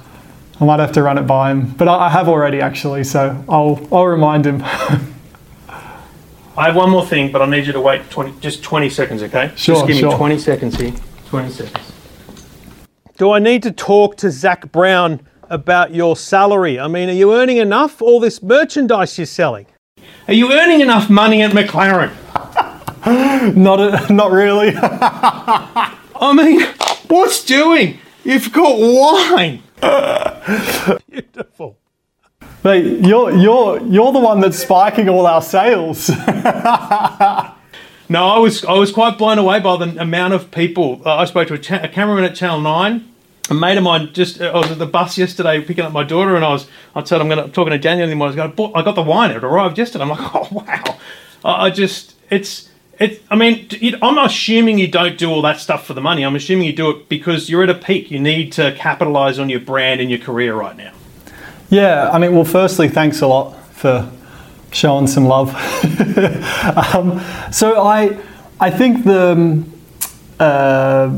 I might have to run it by him. But I, I have already actually, so I'll I'll remind him. I have one more thing, but I need you to wait twenty, just twenty seconds, okay? Sure, Just give sure. me twenty seconds here, twenty seconds. Do I need to talk to Zach Brown about your salary? I mean, are you earning enough? All this merchandise you're selling. Are you earning enough money at McLaren? not, a, not really. I mean, what's doing? You've got wine. Beautiful. Mate, you're, you're, you're the one that's spiking all our sales. No, I was, I was quite blown away by the amount of people. Uh, I spoke to a, cha- a cameraman at Channel nine. A mate of mine just, I was at the bus yesterday picking up my daughter, and I was, I said, I'm going to, talking to Daniel anymore. I was going, I, bought, I got the wine. It arrived yesterday. I'm like, oh, wow. I, I just, it's, it's, I mean, it, I'm assuming you don't do all that stuff for the money. I'm assuming you do it because you're at a peak. You need to capitalize on your brand and your career right now. Yeah, I mean, well, firstly, thanks a lot for showing some love. um, so I, I think the uh,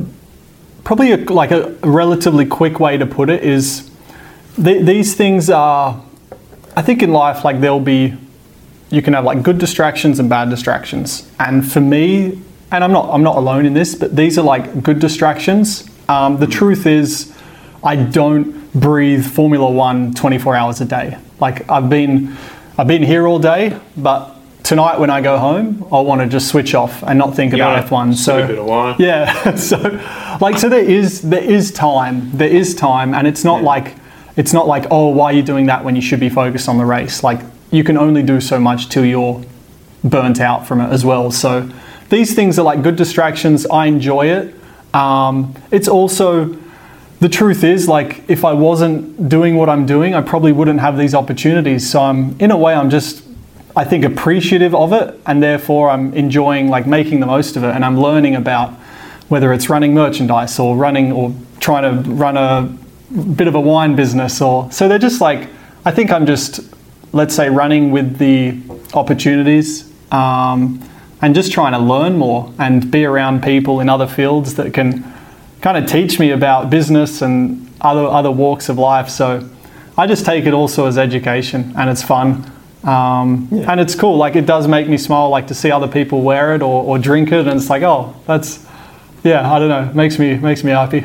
probably a, like a relatively quick way to put it is th- these things are. I think in life, like there'll be, you can have like good distractions and bad distractions. And for me, and I'm not, I'm not alone in this, but these are like good distractions. Um, the truth is, I don't breathe Formula One twenty-four hours a day. Like I've been I've been here all day, but tonight when I go home, I want to just switch off and not think yeah, about F one. So a bit of wine. Yeah. So like so there is there is time. There is time and it's not yeah. like it's not like, oh, why are you doing that when you should be focused on the race? Like you can only do so much till you're burnt out from it as well. So these things are like good distractions. I enjoy it. Um, it's also the truth is, like, if I wasn't doing what I'm doing, I probably wouldn't have these opportunities. So I'm, in a way, I'm just, I think, appreciative of it, and therefore I'm enjoying, like, making the most of it. And I'm learning about whether it's running merchandise or running or trying to run a bit of a wine business, or so they're just like, I think I'm just, let's say, running with the opportunities um, and just trying to learn more and be around people in other fields that can kind of teach me about business and other other walks of life. So I just take it also as education, and it's fun. Um, yeah. And it's cool, like it does make me smile, like to see other people wear it or, or drink it, and it's like, oh, that's, yeah, I don't know, it makes me, makes me happy.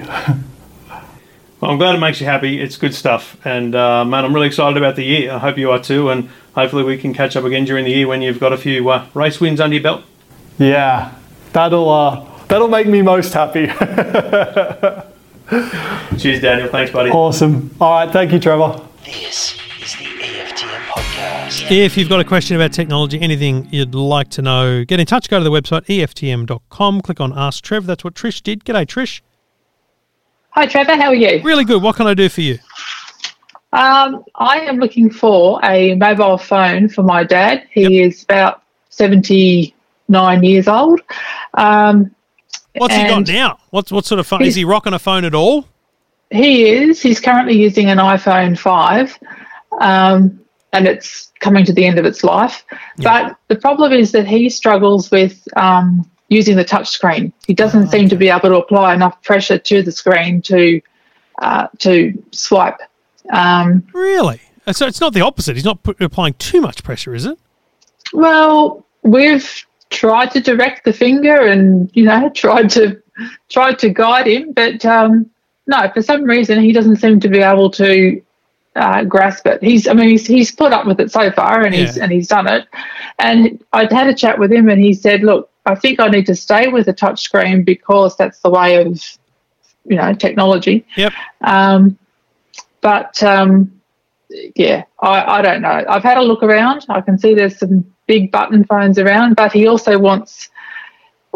Well, I'm glad it makes you happy, it's good stuff. And uh, man, I'm really excited about the year, I hope you are too, and hopefully we can catch up again during the year when you've got a few uh, race wins under your belt. Yeah, that'll... Uh, That'll make me most happy. Cheers, Daniel. Thanks, buddy. Awesome. All right. Thank you, Trevor. This is the E F T M podcast. If you've got a question about technology, anything you'd like to know, get in touch. Go to the website, E F T M dot com. Click on Ask Trev. That's what Trish did. G'day, Trish. Hi, Trevor. How are you? Really good. What can I do for you? Um, I am looking for a mobile phone for my dad. He yep. is about seventy-nine years old. Um, What's and he got now? What's what sort of phone? Is he rocking a phone at all? He is. He's currently using an iPhone five, um, and it's coming to the end of its life. Yeah. But the problem is that he struggles with um, using the touch screen. He doesn't oh. seem to be able to apply enough pressure to the screen to uh, to swipe. Um, really? So it's not the opposite. He's not put, applying too much pressure, is it? Well, we've tried to direct the finger and, you know, tried to tried to guide him, but um, no, for some reason he doesn't seem to be able to uh, grasp it. He's, I mean, he's he's put up with it so far, and yeah. he's and he's done it. And I'd had a chat with him, and he said, "Look, I think I need to stay with the touch screen because that's the way of, you know, technology." Yep. Um, but um, yeah, I I don't know. I've had a look around. I can see there's some big button phones around, but he also wants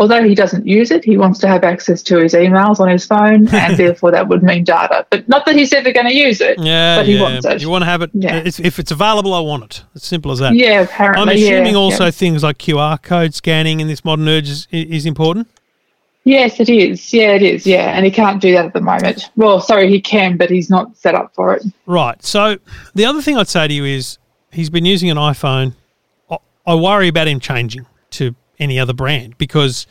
although he doesn't use it, he wants to have access to his emails on his phone, and therefore that would mean data. But not that he's ever going to use it, yeah, but he yeah. wants it. You want to have it. Yeah. It's, if it's available, I want it. It's simple as that. Yeah, apparently. I'm assuming yeah, also yeah. things like Q R code scanning in this modern age is, is important? Yes, it is. Yeah, it is. Yeah, and he can't do that at the moment. Well, sorry, he can, but he's not set up for it. Right. So the other thing I'd say to you is he's been using an iPhone. I worry about him changing to any other brand because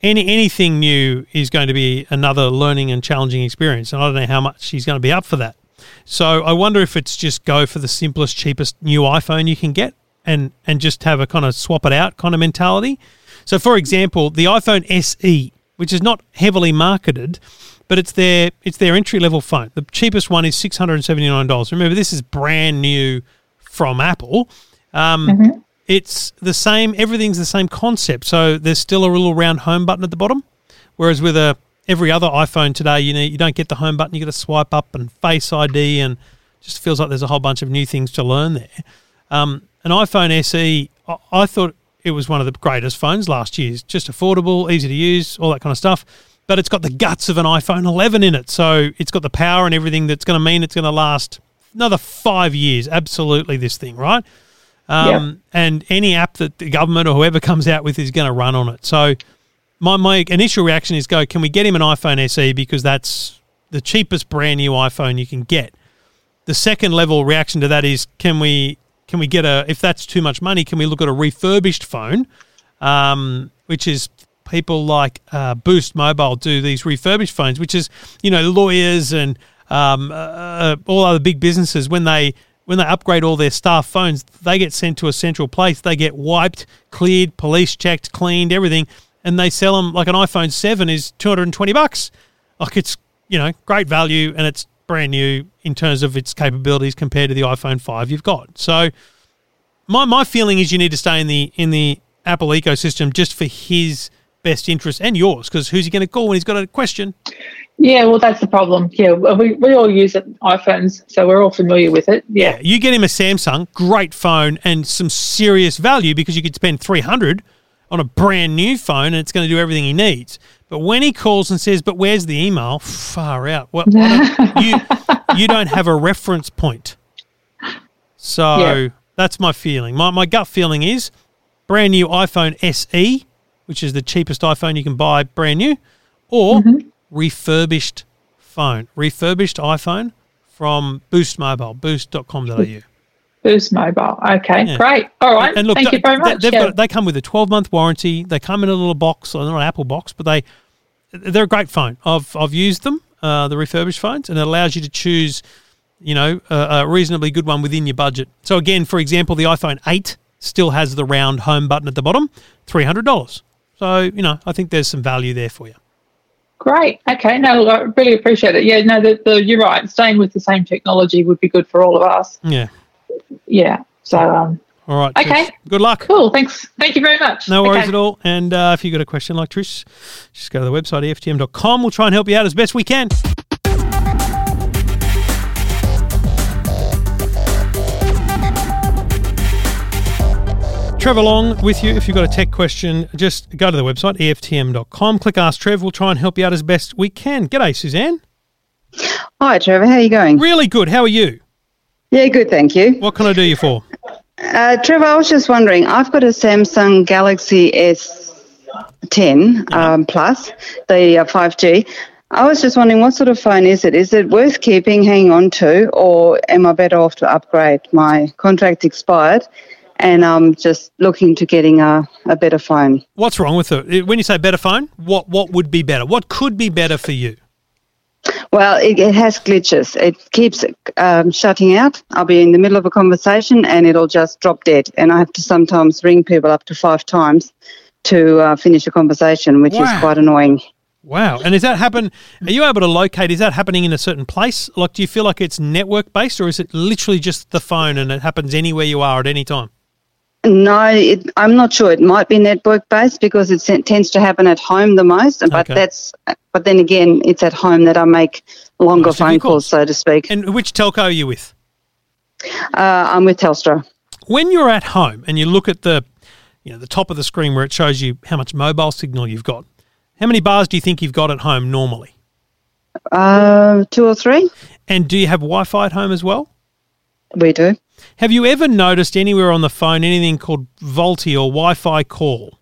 any anything new is going to be another learning and challenging experience, and I don't know how much he's going to be up for that. So I wonder if it's just go for the simplest, cheapest new iPhone you can get and, and just have a kind of swap it out kind of mentality. So, for example, the iPhone S E, which is not heavily marketed, but it's their it's their entry-level phone. The cheapest one is six hundred seventy-nine dollars. Remember, this is brand new from Apple. Um, mm-hmm. It's the same, everything's the same concept. So there's still a little round home button at the bottom, whereas with a, every other iPhone today, you need, you don't get the home button, you get a swipe up and Face I D, and it just feels like there's a whole bunch of new things to learn there. Um, an iPhone S E, I, I thought... it was one of the greatest phones last year. It's just affordable, easy to use, all that kind of stuff. But it's got the guts of an iPhone eleven in it. So it's got the power and everything that's going to mean it's going to last another five years, absolutely, this thing, right? Um, yeah. And any app that the government or whoever comes out with is going to run on it. So my, my initial reaction is go, can we get him an iPhone S E because that's the cheapest brand new iPhone you can get? The second level reaction to that is can we... Can we get a, if that's too much money, can we look at a refurbished phone, um, which is people like uh, Boost Mobile do these refurbished phones, which is, you know, lawyers and um, uh, all other big businesses, when they when they upgrade all their staff phones, they get sent to a central place. They get wiped, cleared, police checked, cleaned, everything, and they sell them like an iPhone seven is two hundred twenty bucks. Like it's, you know, great value and it's brand new in terms of its capabilities compared to the iPhone five you've got. So my my feeling is you need to stay in the in the Apple ecosystem just for his best interest and yours, because who's he going to call when he's got a question? Yeah, well, that's the problem. Yeah, we, we all use it, iPhones, so we're all familiar with it. Yeah. yeah. You get him a Samsung, great phone and some serious value because you could spend three hundred dollars on a brand new phone and it's going to do everything he needs. But when he calls and says, but where's the email? Far out. Well, you, you don't have a reference point. So yeah. that's my feeling. My my gut feeling is brand new iPhone S E, which is the cheapest iPhone you can buy brand new, or mm-hmm. refurbished phone, refurbished iPhone from Boost Mobile, boost dot com dot a u. Boost Mobile. Okay, yeah. great. All right. And look, Thank d- you very much. They, yeah. got, they come with a twelve-month warranty. They come in a little box, or not an Apple box, but they, they're a great phone. I've I've used them, uh, the refurbished phones, and it allows you to choose, you know, a, a reasonably good one within your budget. So, again, for example, the iPhone eight still has the round home button at the bottom, three hundred dollars. So, you know, I think there's some value there for you. Great. Okay. No, I really appreciate it. Yeah, no, the, the, you're right. Staying with the same technology would be good for all of us. Yeah. Yeah. So, um, all right. Okay. Trish. Good luck. Cool. Thanks. Thank you very much. No worries okay. at all. And uh, if you've got a question like Trish, just go to the website, E F T M dot com. We'll try and help you out as best we can. Trevor Long with you. If you've got a tech question, just go to the website, E F T M dot com. Click Ask Trev. We'll try and help you out as best we can. G'day, Suzanne. Hi, Trevor. How are you going? Really good. How are you? Yeah, good, thank you. What can I do you for? Uh, Trevor, I was just wondering, I've got a Samsung Galaxy S ten um, Plus, the uh, five G. I was just wondering, what sort of phone is it? Is it worth keeping, hanging on to, or am I better off to upgrade? My contract expired, and I'm just looking to getting a, a better phone. What's wrong with it? When you say better phone, what what would be better? What could be better for you? Well, it, it has glitches. It keeps um, shutting out. I'll be in the middle of a conversation and it'll just drop dead. And I have to sometimes ring people up to five times to uh, finish a conversation, which wow. is quite annoying. Wow. And is that happen? Are you able to locate, is that happening in a certain place? Like, do you feel like it's network-based, or is it literally just the phone and it happens anywhere you are at any time? No, it, I'm not sure. It might be network-based because it tends to happen at home the most. But okay. that's, but then again, it's at home that I make longer phone calls, calls, so to speak. And which telco are you with? Uh, I'm with Telstra. When you're at home and you look at the you know, the top of the screen where it shows you how much mobile signal you've got. How many bars do you think you've got at home normally? Uh, two or three. And do you have Wi-Fi at home as well? We do. Have you ever noticed anywhere on the phone anything called VoLTE or Wi-Fi call?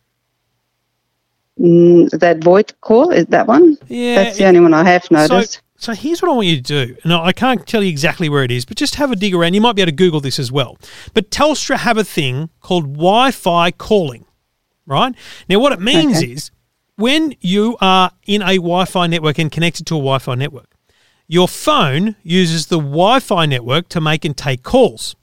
Mm, that VoIP call, is that one? Yeah. That's the it, only one I have noticed. So, So here's what I want you to do. Now, I can't tell you exactly where it is, but just have a dig around. You might be able to Google this as well. But Telstra have a thing called Wi-Fi calling, right? Now, what it means okay. is when you are in a Wi-Fi network and connected to a Wi-Fi network, your phone uses the Wi-Fi network to make and take calls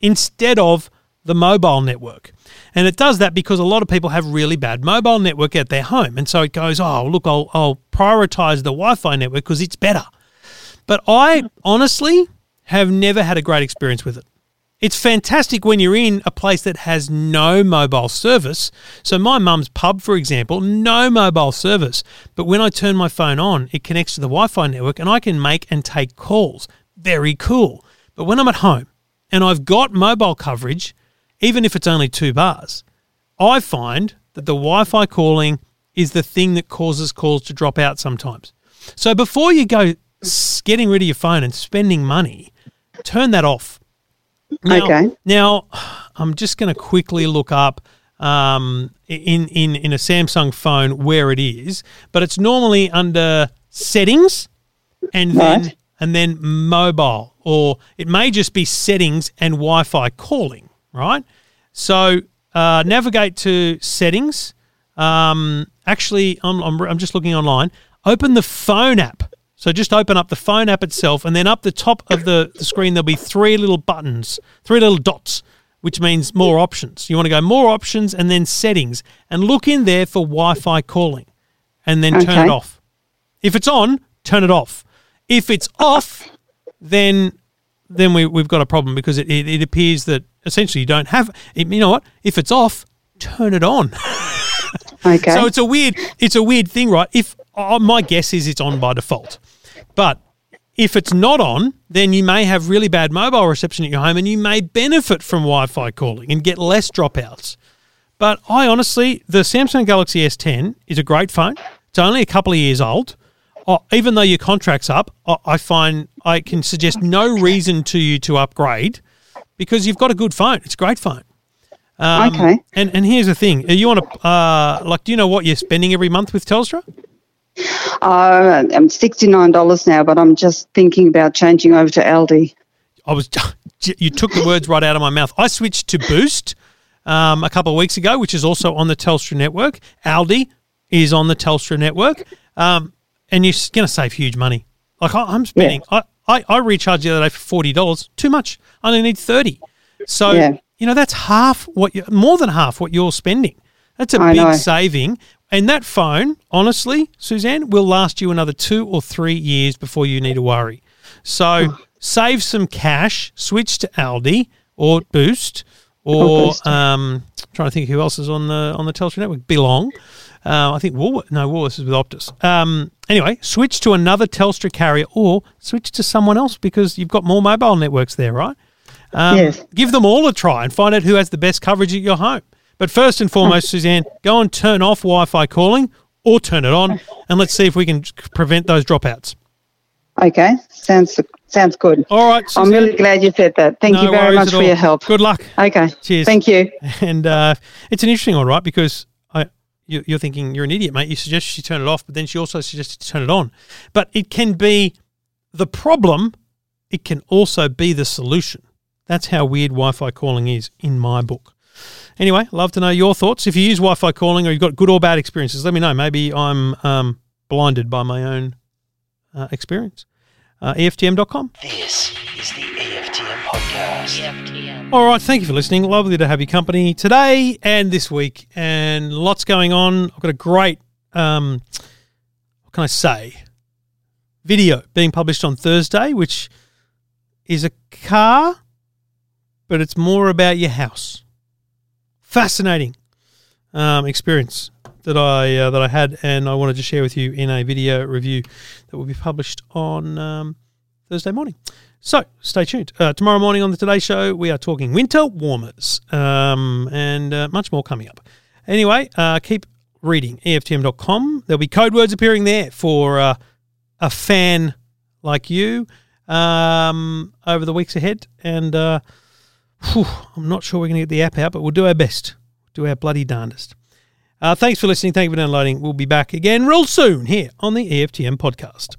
instead of the mobile network. And it does that because a lot of people have really bad mobile network at their home. And so it goes, oh, look, I'll, I'll prioritise the Wi-Fi network because it's better. But I honestly have never had a great experience with it. It's fantastic when you're in a place that has no mobile service. So my mum's pub, for example, no mobile service. But when I turn my phone on, it connects to the Wi-Fi network and I can make and take calls. Very cool. But when I'm at home and I've got mobile coverage, even if it's only two bars, I find that the Wi-Fi calling is the thing that causes calls to drop out sometimes. So before you go getting rid of your phone and spending money, turn that off. Now, okay. Now, I'm just going to quickly look up um, in, in, in a Samsung phone where it is, but it's normally under settings and right. then and then mobile, or it may just be settings and Wi-Fi calling. Right? So uh, navigate to settings. Um, actually, I'm, I'm, I'm just looking online. Open the phone app. So just open up the phone app itself, and then up the top of the screen there'll be three little buttons, three little dots, which means more options. You want to go more options and then settings, and look in there for Wi-Fi calling, and then okay. turn it off. If it's on, turn it off. If it's off, then then we, we've got a problem because it, it, it appears that essentially you don't have – you know what? If it's off, turn it on. Okay. So it's a weird it's a weird thing, right? If oh, my guess is it's on by default. But if it's not on, then you may have really bad mobile reception at your home and you may benefit from Wi-Fi calling and get less dropouts. But I honestly – the Samsung Galaxy S ten is a great phone. It's only a couple of years old. Oh, even though your contract's up, I find I can suggest no reason to you to upgrade because you've got a good phone. It's a great phone. Um, okay. And and here's the thing: you want to uh, like? Do you know what you're spending every month with Telstra? Uh, I'm sixty-nine dollars now, but I'm just thinking about changing over to Aldi. I was. You took the words right out of my mouth. I switched to Boost um, a couple of weeks ago, which is also on the Telstra network. Aldi is on the Telstra network. Um, And you're going to save huge money. Like I, I'm spending, yeah. I, I, I recharged the other day for forty dollars, too much. I only need thirty dollars. So, yeah. you know, that's half what, you, more than half what you're spending. That's a I big know. saving. And that phone, honestly, Suzanne, will last you another two or three years before you need to worry. So oh. save some cash, switch to Aldi or Boost or oh, Boost. Um, I'm trying to think who else is on the on the Telstra network, Belong. Uh, I think Woolworths, no, Woolworths is with Optus. Um, anyway, switch to another Telstra carrier or switch to someone else because you've got more mobile networks there, right? Um, yes. Give them all a try and find out who has the best coverage at your home. But first and foremost, Suzanne, go and turn off Wi-Fi calling or turn it on and let's see if we can prevent those dropouts. Okay, sounds sounds good. All right, Suzanne. I'm really glad you said that. Thank no you very much for all. your help. Good luck. Okay. Cheers. Thank you. And uh, it's an interesting one, right, because you're thinking you're an idiot, mate. You suggest she turn it off, but then she also suggested to turn it on. But it can be the problem. It can also be the solution. That's how weird Wi-Fi calling is in my book. Anyway, love to know your thoughts. If you use Wi-Fi calling or you've got good or bad experiences, let me know. Maybe I'm um, blinded by my own uh, experience. Uh, E F T M dot com. This is the E F T M podcast. E F T M. All right, thank you for listening. Lovely to have your company today and this week, and lots going on. I've got a great, um, what can I say, video being published on Thursday, which is a car, but it's more about your house. Fascinating um, experience that I uh, that I had, and I wanted to share with you in a video review that will be published on um, Thursday morning. So stay tuned. Uh, tomorrow morning on The Today Show, we are talking winter warmers um, and uh, much more coming up. Anyway, uh, keep reading E F T M dot com. There'll be code words appearing there for uh, a fan like you um, over the weeks ahead. And uh, whew, I'm not sure we're going to get the app out, but we'll do our best. Do our bloody darndest. Uh, thanks for listening. Thank you for downloading. We'll be back again real soon here on the E F T M podcast.